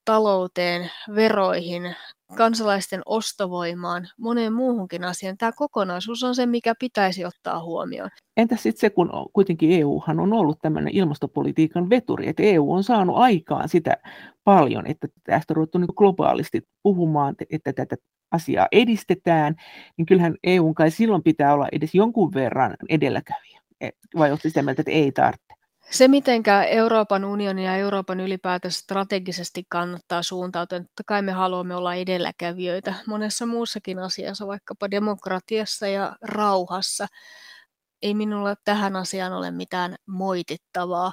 talouteen, veroihin, kansalaisten ostovoimaan, moneen muuhunkin asiaan. Tämä kokonaisuus on se, mikä pitäisi ottaa huomioon. Entäs sitten se, kun kuitenkin EUhan on ollut tämmöinen ilmastopolitiikan veturi, että EU on saanut aikaan sitä paljon, että tästä on ruvettu niin globaalisti puhumaan, että tätä asiaa edistetään, niin kyllähän EUn kai silloin pitää olla edes jonkun verran edelläkävijä, vai oletko sitä mieltä, että ei tarvitse? Se, miten Euroopan unioni ja Euroopan ylipäätänsä strategisesti kannattaa suuntautua, totta kai me haluamme olla edelläkävijöitä monessa muussakin asiassa, vaikkapa demokratiassa ja rauhassa. Ei minulla tähän asiaan ole mitään moitittavaa,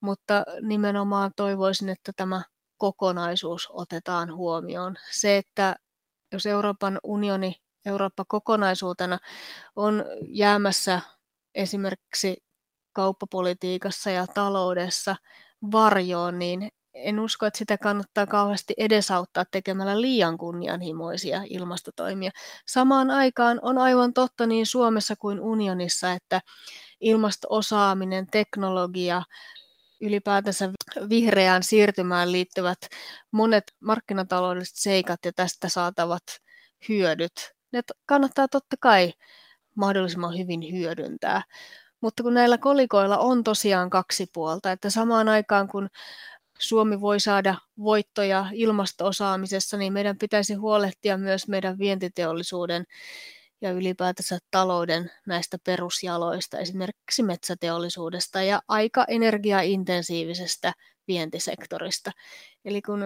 mutta nimenomaan toivoisin, että tämä kokonaisuus otetaan huomioon. Se, että jos Euroopan unioni, Eurooppa kokonaisuutena on jäämässä esimerkiksi kauppapolitiikassa ja taloudessa varjoon, niin en usko, että sitä kannattaa kauheasti edesauttaa tekemällä liian kunnianhimoisia ilmastotoimia. Samaan aikaan on aivan totta niin Suomessa kuin unionissa, että ilmasto-osaaminen, teknologia, ylipäätänsä vihreään siirtymään liittyvät monet markkinataloudelliset seikat ja tästä saatavat hyödyt. Ne kannattaa totta kai mahdollisimman hyvin hyödyntää. Mutta kun näillä kolikoilla on tosiaan kaksi puolta, että samaan aikaan kun Suomi voi saada voittoja ilmasto-osaamisessa, niin meidän pitäisi huolehtia myös meidän vientiteollisuuden ja ylipäätänsä talouden näistä perusjaloista, esimerkiksi metsäteollisuudesta ja aika energiaintensiivisestä vientisektorista. Eli kun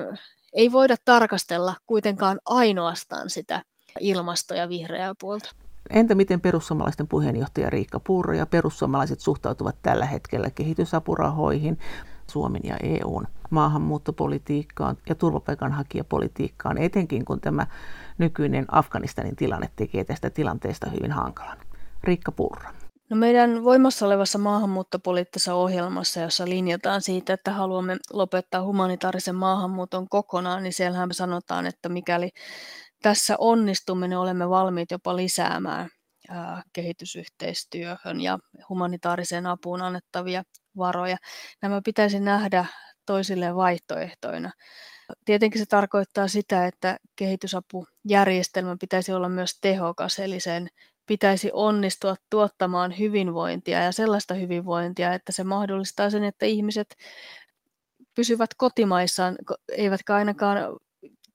ei voida tarkastella kuitenkaan ainoastaan sitä ilmasto- ja vihreää puolta. Entä miten perussuomalaisten puheenjohtaja Riikka Purra ja perussuomalaiset suhtautuvat tällä hetkellä kehitysapurahoihin, Suomen ja EUn maahanmuuttopolitiikkaan ja turvapaikanhakijapolitiikkaan, etenkin kun tämä nykyinen Afganistanin tilanne tekee tästä tilanteesta hyvin hankalan? Riikka Purra. No meidän voimassa olevassa maahanmuuttopoliittisessa ohjelmassa, jossa linjataan siitä, että haluamme lopettaa humanitaarisen maahanmuuton kokonaan, niin siellähän sanotaan, että mikäli tässä onnistumme, niin olemme valmiit jopa lisäämään kehitysyhteistyöhön ja humanitaariseen apuun annettavia varoja. Nämä pitäisi nähdä toisilleen vaihtoehtoina. Tietenkin se tarkoittaa sitä, että kehitysapujärjestelmän pitäisi olla myös tehokas, eli sen pitäisi onnistua tuottamaan hyvinvointia ja sellaista hyvinvointia, että se mahdollistaa sen, että ihmiset pysyvät kotimaissaan, eivätkä ainakaan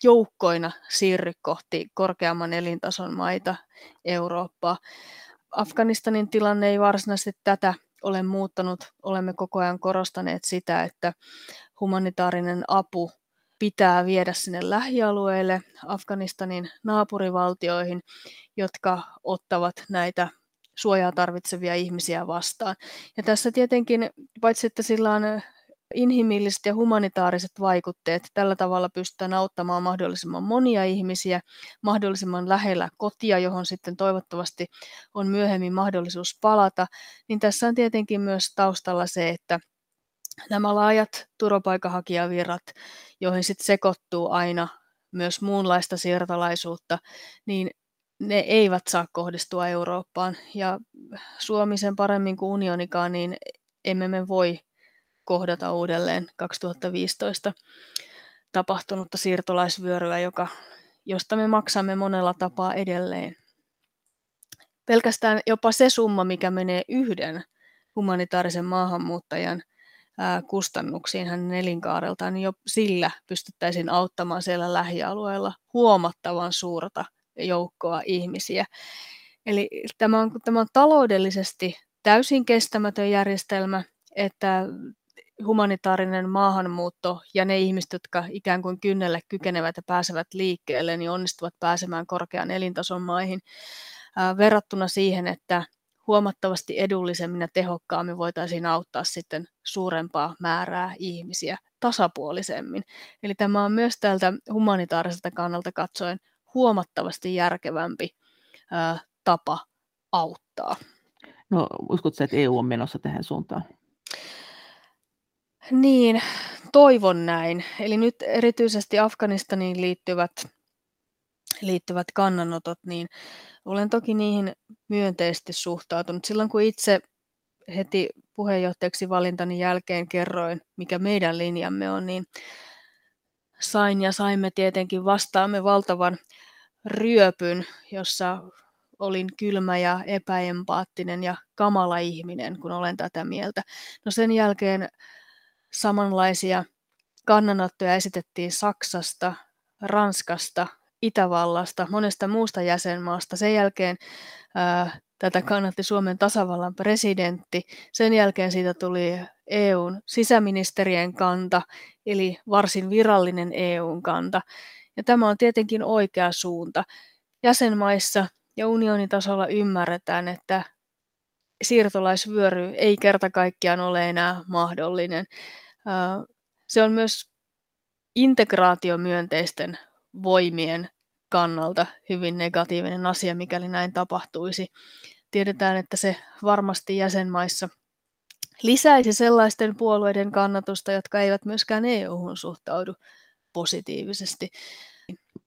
joukkoina siirry kohti korkeamman elintason maita Eurooppaa. Afganistanin tilanne ei varsinaisesti tätä ole muuttanut. Olemme koko ajan korostaneet sitä, että humanitaarinen apu pitää viedä sinne lähialueille, Afganistanin naapurivaltioihin, jotka ottavat näitä suojaa tarvitsevia ihmisiä vastaan. Ja tässä tietenkin, paitsi että sillä on inhimilliset ja humanitaariset vaikutteet, tällä tavalla pystytään auttamaan mahdollisimman monia ihmisiä mahdollisimman lähellä kotia, johon sitten toivottavasti on myöhemmin mahdollisuus palata, niin tässä on tietenkin myös taustalla se, että nämä laajat turvapaikanhakijavirrat, joihin sitten sekoittuu aina myös muunlaista siirtolaisuutta, niin ne eivät saa kohdistua Eurooppaan, ja Suomi sen paremmin kuin unionikaan, niin emme me voi kohdata uudelleen 2015 tapahtunutta siirtolaisvyöryä, josta me maksamme monella tapaa edelleen. Pelkästään jopa se summa, mikä menee yhden humanitaarisen maahanmuuttajan kustannuksiin hänen elinkaareltaan, niin jo sillä pystyttäisiin auttamaan siellä lähialueella huomattavan suurta joukkoa ihmisiä. Eli tämä on taloudellisesti täysin kestämätön järjestelmä, että humanitaarinen maahanmuutto ja ne ihmiset, jotka ikään kuin kynnelle kykenevät ja pääsevät liikkeelle, niin onnistuvat pääsemään korkean elintason maihin verrattuna siihen, että huomattavasti edullisemmin ja tehokkaammin voitaisiin auttaa sitten suurempaa määrää ihmisiä tasapuolisemmin. Eli tämä on myös tältä humanitaariselta kannalta katsoen huomattavasti järkevämpi tapa auttaa. No, uskotko, että EU on menossa tähän suuntaan? Niin, toivon näin. Eli nyt erityisesti Afganistaniin liittyvät kannanotot, niin olen toki niihin myönteisesti suhtautunut. Silloin kun itse heti puheenjohtajaksi valintani jälkeen kerroin, mikä meidän linjamme on, niin saimme tietenkin vastaamme valtavan ryöpyn, jossa olin kylmä ja epäempaattinen ja kamala ihminen, kun olen tätä mieltä. No sen jälkeen samanlaisia kannanottoja esitettiin Saksasta, Ranskasta, Itävallasta, monesta muusta jäsenmaasta. Sen jälkeen tätä kannatti Suomen tasavallan presidentti. Sen jälkeen siitä tuli EUn sisäministerien kanta, eli varsin virallinen EUn kanta. Ja tämä on tietenkin oikea suunta. Jäsenmaissa ja unionitasolla ymmärretään, että siirtolaisvyöry ei kerta kaikkiaan ole enää mahdollinen. Se on myös integraatiomyönteisten voimien kannalta hyvin negatiivinen asia, mikäli näin tapahtuisi. Tiedetään, että se varmasti jäsenmaissa lisäisi sellaisten puolueiden kannatusta, jotka eivät myöskään EU-hun suhtaudu positiivisesti.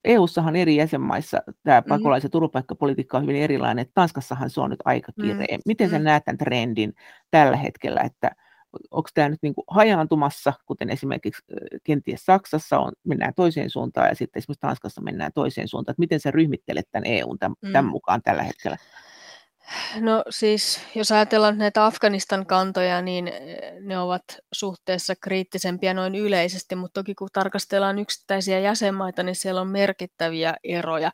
EU:ssahan eri jäsenmaissa tämä pakolais- ja turvapaikkapolitiikka on hyvin erilainen. Tanskassahan se on nyt aika kireä. Miten sä näet tämän trendin tällä hetkellä, että onko tämä nyt niin kuin hajaantumassa, kuten esimerkiksi kenties Saksassa on, mennään toiseen suuntaan ja sitten esimerkiksi Tanskassa mennään toiseen suuntaan. Että miten sä ryhmittelet tämän EUn tämän mukaan tällä hetkellä? No siis, jos ajatellaan näitä Afganistan kantoja, niin ne ovat suhteessa kriittisempiä noin yleisesti, mutta toki kun tarkastellaan yksittäisiä jäsenmaita, niin siellä on merkittäviä eroja.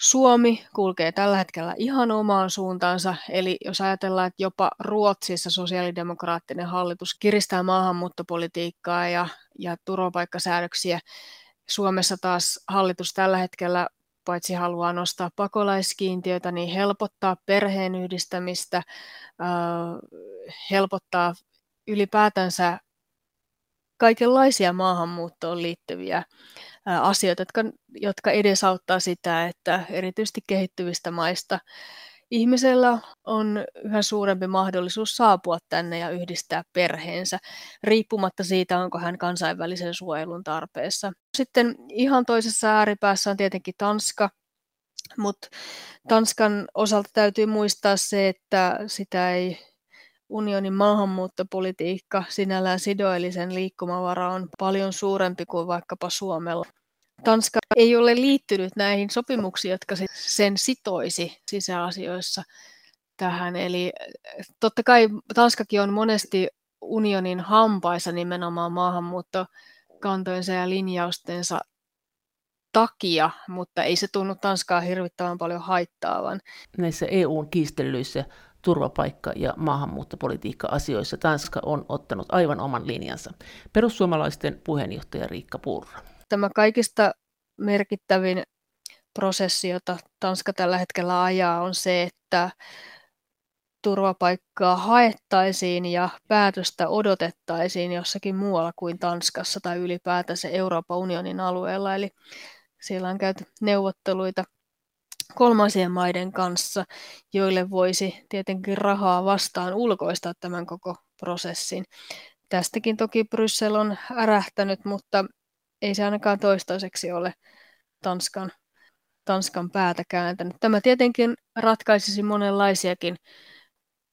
Suomi kulkee tällä hetkellä ihan omaan suuntaansa, eli jos ajatellaan, että jopa Ruotsissa sosiaalidemokraattinen hallitus kiristää maahanmuuttopolitiikkaa ja turvapaikkasäädöksiä, Suomessa taas hallitus tällä hetkellä paitsi haluaa nostaa pakolaiskiintiötä, niin helpottaa perheenyhdistämistä, helpottaa ylipäätänsä kaikenlaisia maahanmuuttoon liittyviä asioita, jotka edesauttaa sitä, että erityisesti kehittyvistä maista ihmisellä on yhä suurempi mahdollisuus saapua tänne ja yhdistää perheensä, riippumatta siitä, onko hän kansainvälisen suojelun tarpeessa. Sitten ihan toisessa ääripäässä on tietenkin Tanska, mutta Tanskan osalta täytyy muistaa se, että sitä ei unionin maahanmuuttopolitiikka sinällään sido, eli sen liikkumavara on paljon suurempi kuin vaikkapa Suomella. Tanska ei ole liittynyt näihin sopimuksiin, jotka sen sitoisi sisäasioissa tähän. Eli totta kai Tanskakin on monesti unionin hampaissa nimenomaan maahanmuuttokantojensa ja linjaustensa takia, mutta ei se tunnu Tanskaa hirvittävän paljon haittaavan. Näissä EU:n kiistellyissä turvapaikka- ja maahanmuuttopolitiikka-asioissa Tanska on ottanut aivan oman linjansa. Perussuomalaisten puheenjohtaja Riikka Purra. Tämä kaikista merkittävin prosessi, jota Tanska tällä hetkellä ajaa, on se, että turvapaikkaa haettaisiin ja päätöstä odotettaisiin jossakin muualla kuin Tanskassa tai ylipäätänsä Euroopan unionin alueella. Eli siellä on käyty neuvotteluita kolmansien maiden kanssa, joille voisi tietenkin rahaa vastaan ulkoistaa tämän koko prosessin. Tästäkin toki Bryssel on ärähtänyt, mutta ei se ainakaan toistaiseksi ole Tanskan päätä kääntänyt. Tämä tietenkin ratkaisisi monenlaisiakin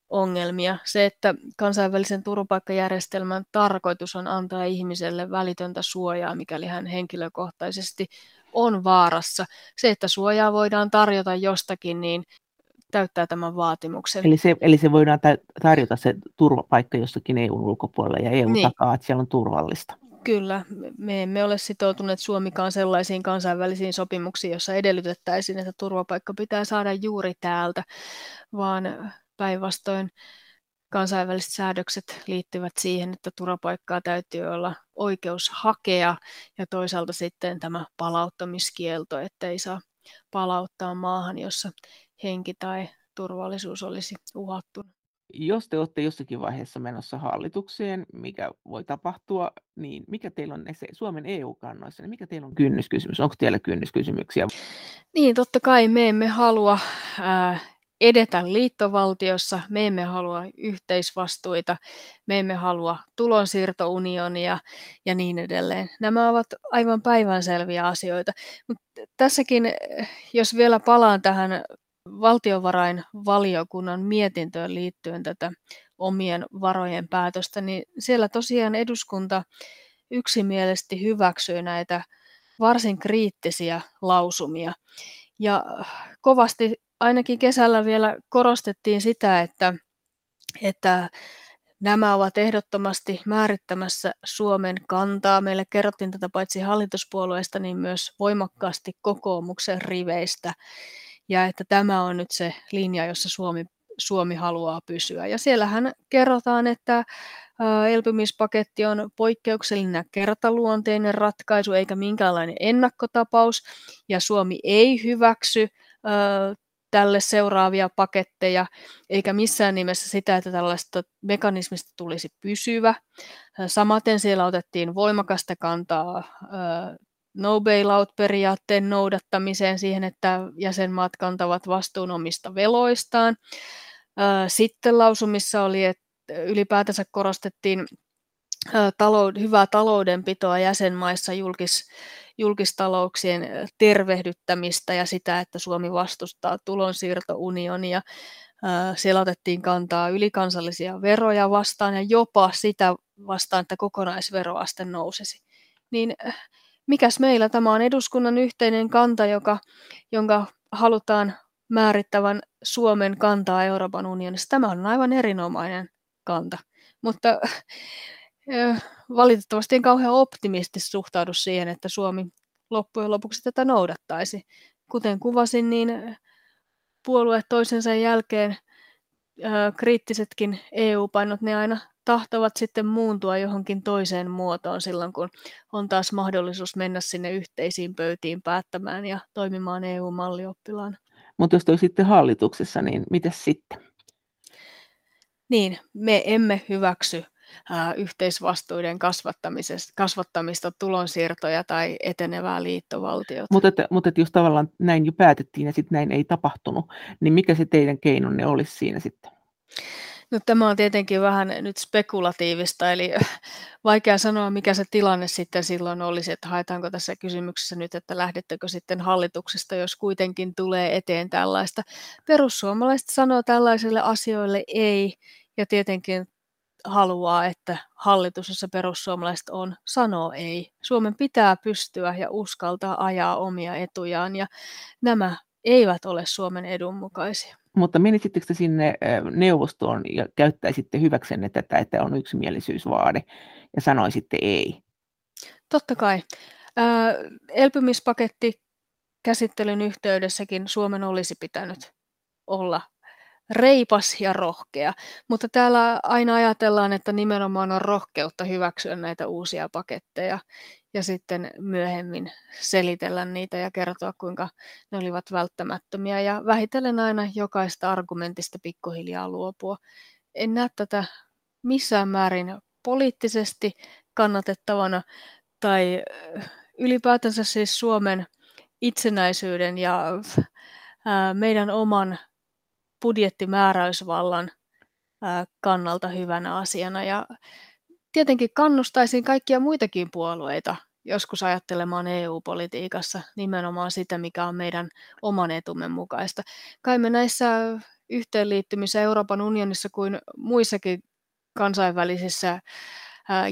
ongelmia. Se, että kansainvälisen turvapaikkajärjestelmän tarkoitus on antaa ihmiselle välitöntä suojaa, mikäli hän henkilökohtaisesti on vaarassa. Se, että suojaa voidaan tarjota jostakin, niin täyttää tämän vaatimuksen. Eli se voidaan tarjota se turvapaikka jostakin EU:n ulkopuolella ja EU takaa, että siellä on turvallista. Kyllä, me emme ole sitoutuneet Suomikaan sellaisiin kansainvälisiin sopimuksiin, joissa edellytettäisiin, että turvapaikka pitää saada juuri täältä, vaan päinvastoin kansainväliset säädökset liittyvät siihen, että turvapaikkaa täytyy olla oikeus hakea ja toisaalta sitten tämä palauttamiskielto, että ei saa palauttaa maahan, jossa henki tai turvallisuus olisi uhattunut. Jos te olette jossakin vaiheessa menossa hallitukseen, mikä voi tapahtua, niin mikä teillä on Suomen EU-kannoissa, niin mikä teillä on kynnyskysymys? Onko teillä kynnyskysymyksiä? Niin, totta kai me emme halua edetä liittovaltiossa, me emme halua yhteisvastuita, me emme halua tulonsiirtounionia ja niin edelleen. Nämä ovat aivan päivänselviä asioita. Mutta tässäkin, jos vielä palaan tähän valtiovarainvaliokunnan mietintöön liittyen tätä omien varojen päätöstä, niin siellä tosiaan eduskunta yksimielisesti hyväksyi näitä varsin kriittisiä lausumia. Ja kovasti ainakin kesällä vielä korostettiin sitä, että nämä ovat ehdottomasti määrittämässä Suomen kantaa. Meille kerrottiin tätä paitsi hallituspuolueista, niin myös voimakkaasti kokoomuksen riveistä. Ja että tämä on nyt se linja, jossa Suomi haluaa pysyä. Ja siellähän kerrotaan, että elpymispaketti on poikkeuksellinen kertaluonteinen ratkaisu, eikä minkäänlainen ennakkotapaus. Ja Suomi ei hyväksy tälle seuraavia paketteja, eikä missään nimessä sitä, että tällaista mekanismista tulisi pysyvä. Samaten siellä otettiin voimakasta kantaa no bailout-periaatteen noudattamiseen, siihen, että jäsenmaat kantavat vastuun omista veloistaan. Sitten lausumissa oli, että ylipäätänsä korostettiin hyvää taloudenpitoa jäsenmaissa, julkistalouksien tervehdyttämistä ja sitä, että Suomi vastustaa tulonsiirtounionia. Siellä otettiin kantaa ylikansallisia veroja vastaan ja jopa sitä vastaan, että kokonaisveroaste nousisi. Niin mikäs meillä? Tämä on eduskunnan yhteinen kanta, jonka halutaan määrittävän Suomen kantaa Euroopan unionissa. Tämä on aivan erinomainen kanta, mutta valitettavasti en kauhean optimistisesti suhtaudu siihen, että Suomi loppujen lopuksi tätä noudattaisi. Kuten kuvasin, niin puolue toisensa jälkeen kriittisetkin EU-painot, ne aina tahtovat sitten muuntua johonkin toiseen muotoon silloin, kun on taas mahdollisuus mennä sinne yhteisiin pöytiin päättämään ja toimimaan EU-mallioppilaana. Mutta jos te olisitte hallituksessa, niin mitäs sitten? Niin, me emme hyväksy yhteisvastuiden kasvattamista, tulonsiirtoja tai etenevää liittovaltiota. Mutta jos tavallaan näin jo päätettiin ja sitten näin ei tapahtunut, niin mikä se teidän keinonne olisi siinä sitten? No, tämä on tietenkin vähän nyt spekulatiivista, eli vaikea sanoa, mikä se tilanne sitten silloin olisi, että haetaanko tässä kysymyksessä nyt, että lähdettekö sitten hallituksesta, jos kuitenkin tulee eteen tällaista. Perussuomalaiset sanoo tällaisille asioille ei, ja tietenkin haluaa, että hallitus, jossa perussuomalaiset on, sanoo ei. Suomen pitää pystyä ja uskaltaa ajaa omia etujaan, ja nämä eivät ole Suomen edun mukaisia. Mutta menisittekö sinne neuvostoon ja käyttäisitte hyväksenne tätä, että on yksimielisyysvaade, ja sanoisitte ei? Totta kai. Elpymispaketti käsittelyn yhteydessäkin Suomen olisi pitänyt olla reipas ja rohkea, mutta täällä aina ajatellaan, että nimenomaan on rohkeutta hyväksyä näitä uusia paketteja ja sitten myöhemmin selitellä niitä ja kertoa, kuinka ne olivat välttämättömiä, ja vähitellen aina jokaista argumentista pikkuhiljaa luopua. En näe tätä missään määrin poliittisesti kannatettavana tai ylipäätänsä siis Suomen itsenäisyyden ja meidän oman budjettimääräysvallan kannalta hyvänä asiana, ja tietenkin kannustaisin kaikkia muitakin puolueita joskus ajattelemaan EU-politiikassa nimenomaan sitä, mikä on meidän oman etumme mukaista. Kai me näissä yhteenliittymissä Euroopan unionissa kuin muissakin kansainvälisissä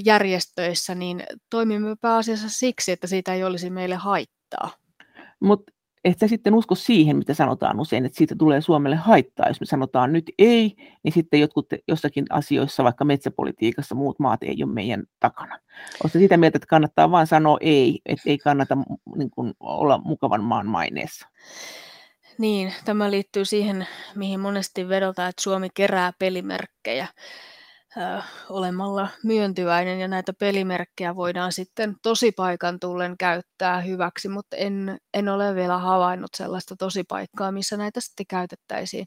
järjestöissä, niin toimimme pääasiassa siksi, että siitä ei olisi meille haittaa. Että sitten usko siihen, mitä sanotaan usein, että siitä tulee Suomelle haittaa. Jos me sanotaan nyt ei, niin sitten jotkut jossakin asioissa, vaikka metsäpolitiikassa, muut maat ei ole meidän takana. Oletko sitä mieltä, että kannattaa vain sanoa ei, että ei kannata niin kuin olla mukavan maan maineessa? Niin, tämä liittyy siihen, mihin monesti vedotaan, että Suomi kerää pelimerkkejä olemalla myöntyväinen, ja näitä pelimerkkejä voidaan sitten tosipaikan tullen käyttää hyväksi, mutta en ole vielä havainnut sellaista tosipaikkaa, missä näitä sitten käytettäisiin.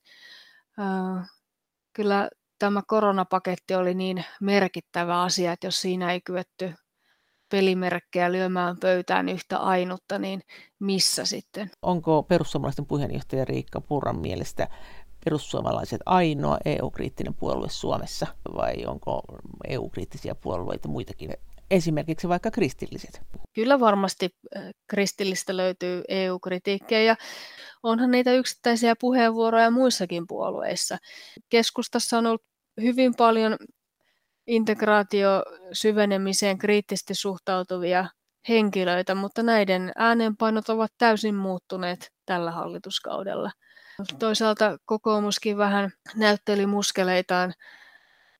Kyllä tämä koronapaketti oli niin merkittävä asia, että jos siinä ei kyetty pelimerkkejä lyömään pöytään yhtä ainutta, niin missä sitten? Onko perussuomalaisten puheenjohtaja Riikka Purran mielestä perussuomalaiset ainoa EU-kriittinen puolue Suomessa, vai onko EU-kriittisiä puolueita muitakin, esimerkiksi vaikka kristilliset? Kyllä varmasti kristillistä löytyy EU-kritiikkiä, ja onhan niitä yksittäisiä puheenvuoroja muissakin puolueissa. Keskustassa on ollut hyvin paljon integraatio syvenemiseen kriittisesti suhtautuvia henkilöitä, mutta näiden äänenpainot ovat täysin muuttuneet tällä hallituskaudella. Toisaalta kokoomuskin vähän näytteli muskeleitaan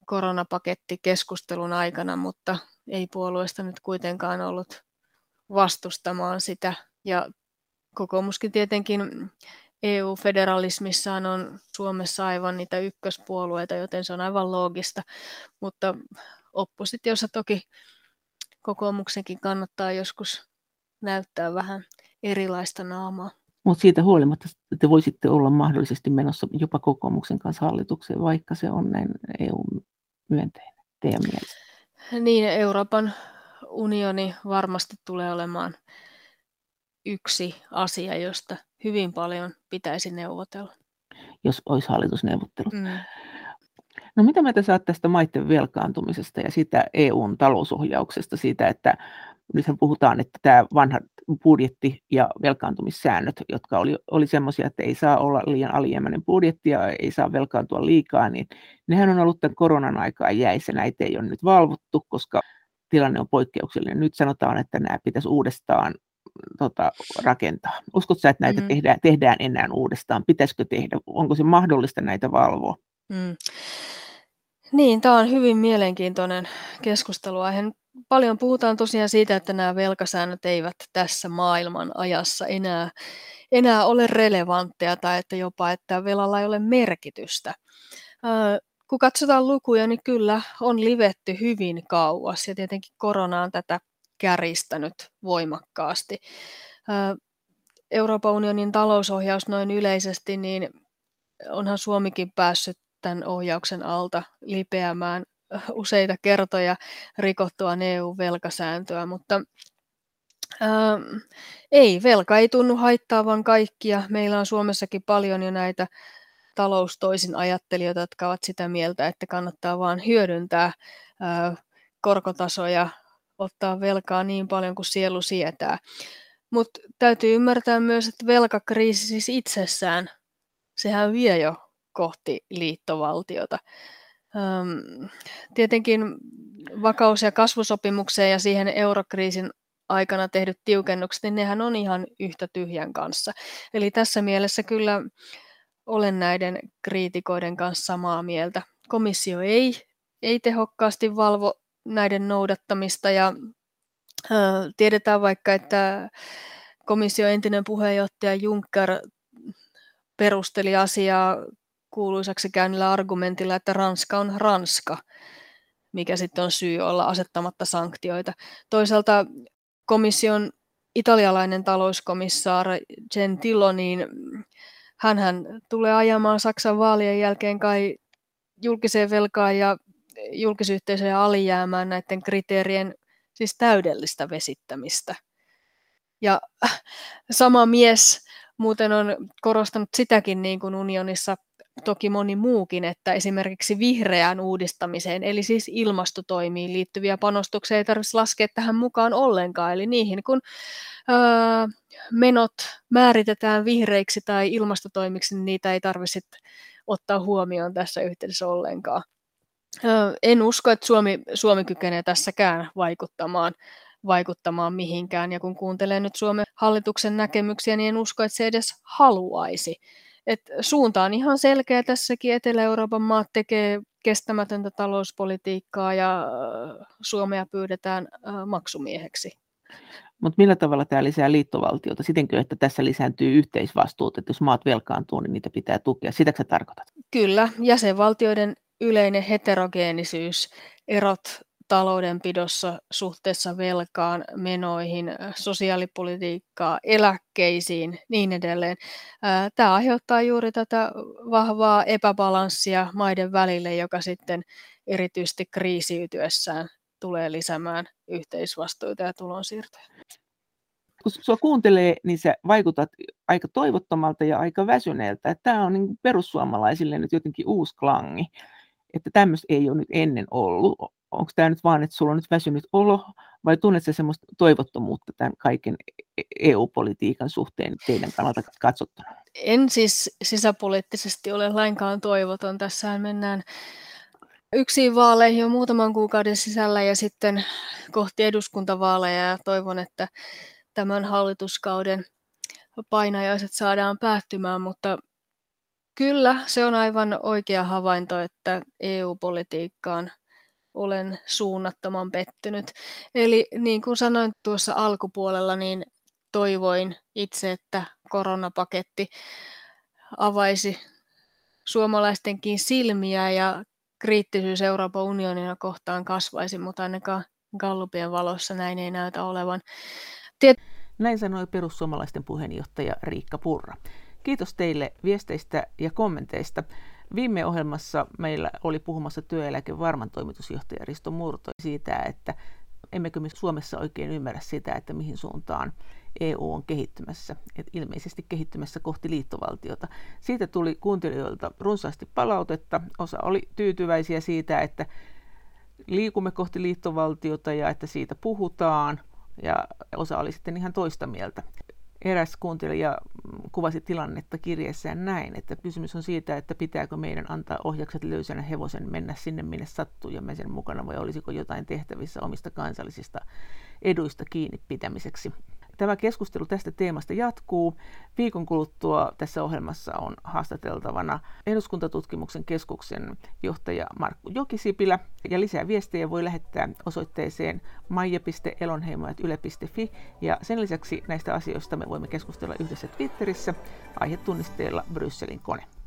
koronapakettikeskustelun aikana, mutta ei puolueesta nyt kuitenkaan ollut vastustamaan sitä. Ja kokoomuskin tietenkin EU-federalismissaan on Suomessa aivan niitä ykköspuolueita, joten se on aivan loogista. Mutta oppositiossa toki kokoomuksenkin kannattaa joskus näyttää vähän erilaista naamaa. Mutta siitä huolimatta te voisitte olla mahdollisesti menossa jopa kokoomuksen kanssa hallitukseen, vaikka se on näin EU-myönteinen teidän mielestä. Niin, Euroopan unioni varmasti tulee olemaan yksi asia, josta hyvin paljon pitäisi neuvotella. Jos olisi hallitusneuvottelut. Mm. No mitä mieltä saat tästä maiden velkaantumisesta ja siitä EUn talousohjauksesta, siitä, että nythän puhutaan, että tämä vanha budjetti- ja velkaantumissäännöt, jotka oli semmoisia, että ei saa olla liian alijäämäinen budjetti ja ei saa velkaantua liikaa, niin nehän on ollut tämän koronan aikaa jäissä. Näitä ei ole nyt valvottu, koska tilanne on poikkeuksellinen. Nyt sanotaan, että nämä pitäisi uudestaan rakentaa. Uskotko sä, että näitä tehdään enää uudestaan? Pitäisikö tehdä? Onko se mahdollista näitä valvoa? Mm. Niin, tämä on hyvin mielenkiintoinen keskusteluaihe. Paljon puhutaan tosiaan siitä, että nämä velkasäännöt eivät tässä maailman ajassa enää ole relevantteja tai että jopa, että velalla ei ole merkitystä. Kun katsotaan lukuja, niin kyllä on livetty hyvin kauas ja tietenkin korona on tätä kärjistänyt voimakkaasti. Euroopan unionin talousohjaus noin yleisesti, niin onhan Suomikin päässyt tämän ohjauksen alta lipeämään useita kertoja rikottua EU-velkasääntöä, mutta velka ei tunnu haittaavan kaikkia. Meillä on Suomessakin paljon jo näitä taloustoisin ajattelijoita, jotka ovat sitä mieltä, että kannattaa vaan hyödyntää korkotasoja, ottaa velkaa niin paljon kuin sielu sietää. Mutta täytyy ymmärtää myös, että velkakriisi siis itsessään, sehän vie jo kohti liittovaltiota. Tietenkin vakaus- ja kasvusopimukseen ja siihen eurokriisin aikana tehdyt tiukennukset, niin nehän on ihan yhtä tyhjän kanssa. Eli tässä mielessä kyllä olen näiden kriitikoiden kanssa samaa mieltä. Komissio ei tehokkaasti valvo näiden noudattamista ja tiedetään vaikka, että komission entinen puheenjohtaja Juncker perusteli asiaa kuuluisaksi käynnillä argumentilla, että Ranska on Ranska, mikä sitten on syy olla asettamatta sanktioita. Toisaalta komission italialainen talouskomissaari Gentilo, niin hänhän tulee ajamaan Saksan vaalien jälkeen kai julkiseen velkaan ja julkisyhteisöjen alijäämään näiden kriteerien siis täydellistä vesittämistä. Ja sama mies muuten on korostanut sitäkin niin kuin unionissa toki moni muukin, että esimerkiksi vihreään uudistamiseen, eli siis ilmastotoimiin liittyviä panostuksia ei tarvitsisi laskea tähän mukaan ollenkaan. Eli niihin, kun menot määritetään vihreiksi tai ilmastotoimiksi, niin niitä ei tarvitse ottaa huomioon tässä yhteydessä ollenkaan. En usko, että Suomi kykenee tässäkään vaikuttamaan mihinkään. Ja kun kuuntelee nyt Suomen hallituksen näkemyksiä, niin en usko, että se edes haluaisi. Et suunta on ihan selkeä tässäkin. Etelä-Euroopan maat tekee kestämätöntä talouspolitiikkaa ja Suomea pyydetään maksumieheksi. Mutta millä tavalla tämä lisää liittovaltiota? Sitenkö, että tässä lisääntyy yhteisvastuut, että jos maat velkaantuu, niin niitä pitää tukea? Sitäkö sä tarkoitat? Kyllä. Jäsenvaltioiden yleinen heterogeenisyys, erot taloudenpidossa suhteessa velkaan, menoihin, sosiaalipolitiikkaa, eläkkeisiin, niin edelleen. Tämä aiheuttaa juuri tätä vahvaa epäbalanssia maiden välille, joka sitten erityisesti kriisiytyessään tulee lisäämään yhteisvastuuta ja tulonsiirtoja. Kun sinua kuuntelee, niin sä vaikutat aika toivottomalta ja aika väsyneeltä. Tämä on niin perussuomalaisille nyt jotenkin uusi klangi, että tämmöistä ei ole nyt ennen ollut. Onko tämä nyt vaan, että sulla on nyt väsynyt olo, vai tunnet sä semmoista toivottomuutta tämän kaiken EU-politiikan suhteen teidän kannalta katsottuna? En siis sisäpoliittisesti ole lainkaan toivoton. Tässähän mennään yksiin vaaleihin jo muutaman kuukauden sisällä ja sitten kohti eduskuntavaaleja. Ja toivon, että tämän hallituskauden painajaiset saadaan päättymään, mutta kyllä se on aivan oikea havainto, että EU-politiikkaan olen suunnattoman pettynyt. Eli niin kuin sanoin tuossa alkupuolella, niin toivoin itse, että koronapaketti avaisi suomalaistenkin silmiä ja kriittisyys Euroopan unionina kohtaan kasvaisi, mutta ainakaan gallupien valossa näin ei näytä olevan. Näin sanoi perussuomalaisten puheenjohtaja Riikka Purra. Kiitos teille viesteistä ja kommenteista. Viime ohjelmassa meillä oli puhumassa Työeläkevarman toimitusjohtaja Risto Murto siitä, että emmekö me Suomessa oikein ymmärrä sitä, että mihin suuntaan EU on kehittymässä, ilmeisesti kehittymässä kohti liittovaltiota. Siitä tuli kuuntelijoilta runsaasti palautetta. Osa oli tyytyväisiä siitä, että liikumme kohti liittovaltiota ja että siitä puhutaan, ja osa oli sitten ihan toista mieltä. Eräs kuuntelija kuvasi tilannetta kirjeessään näin, että kysymys on siitä, että pitääkö meidän antaa ohjakset löysänä hevosen mennä sinne, minne sattuu ja me sen mukana, vai olisiko jotain tehtävissä omista kansallisista eduista kiinni pitämiseksi. Tämä keskustelu tästä teemasta jatkuu. Viikon kuluttua tässä ohjelmassa on haastateltavana Eduskuntatutkimuksen keskuksen johtaja Markku Jokisipilä. Ja lisää viestejä voi lähettää osoitteeseen maija.elonheimo@yle.fi. Ja sen lisäksi näistä asioista me voimme keskustella yhdessä Twitterissä aihetunnisteella Brysselin kone.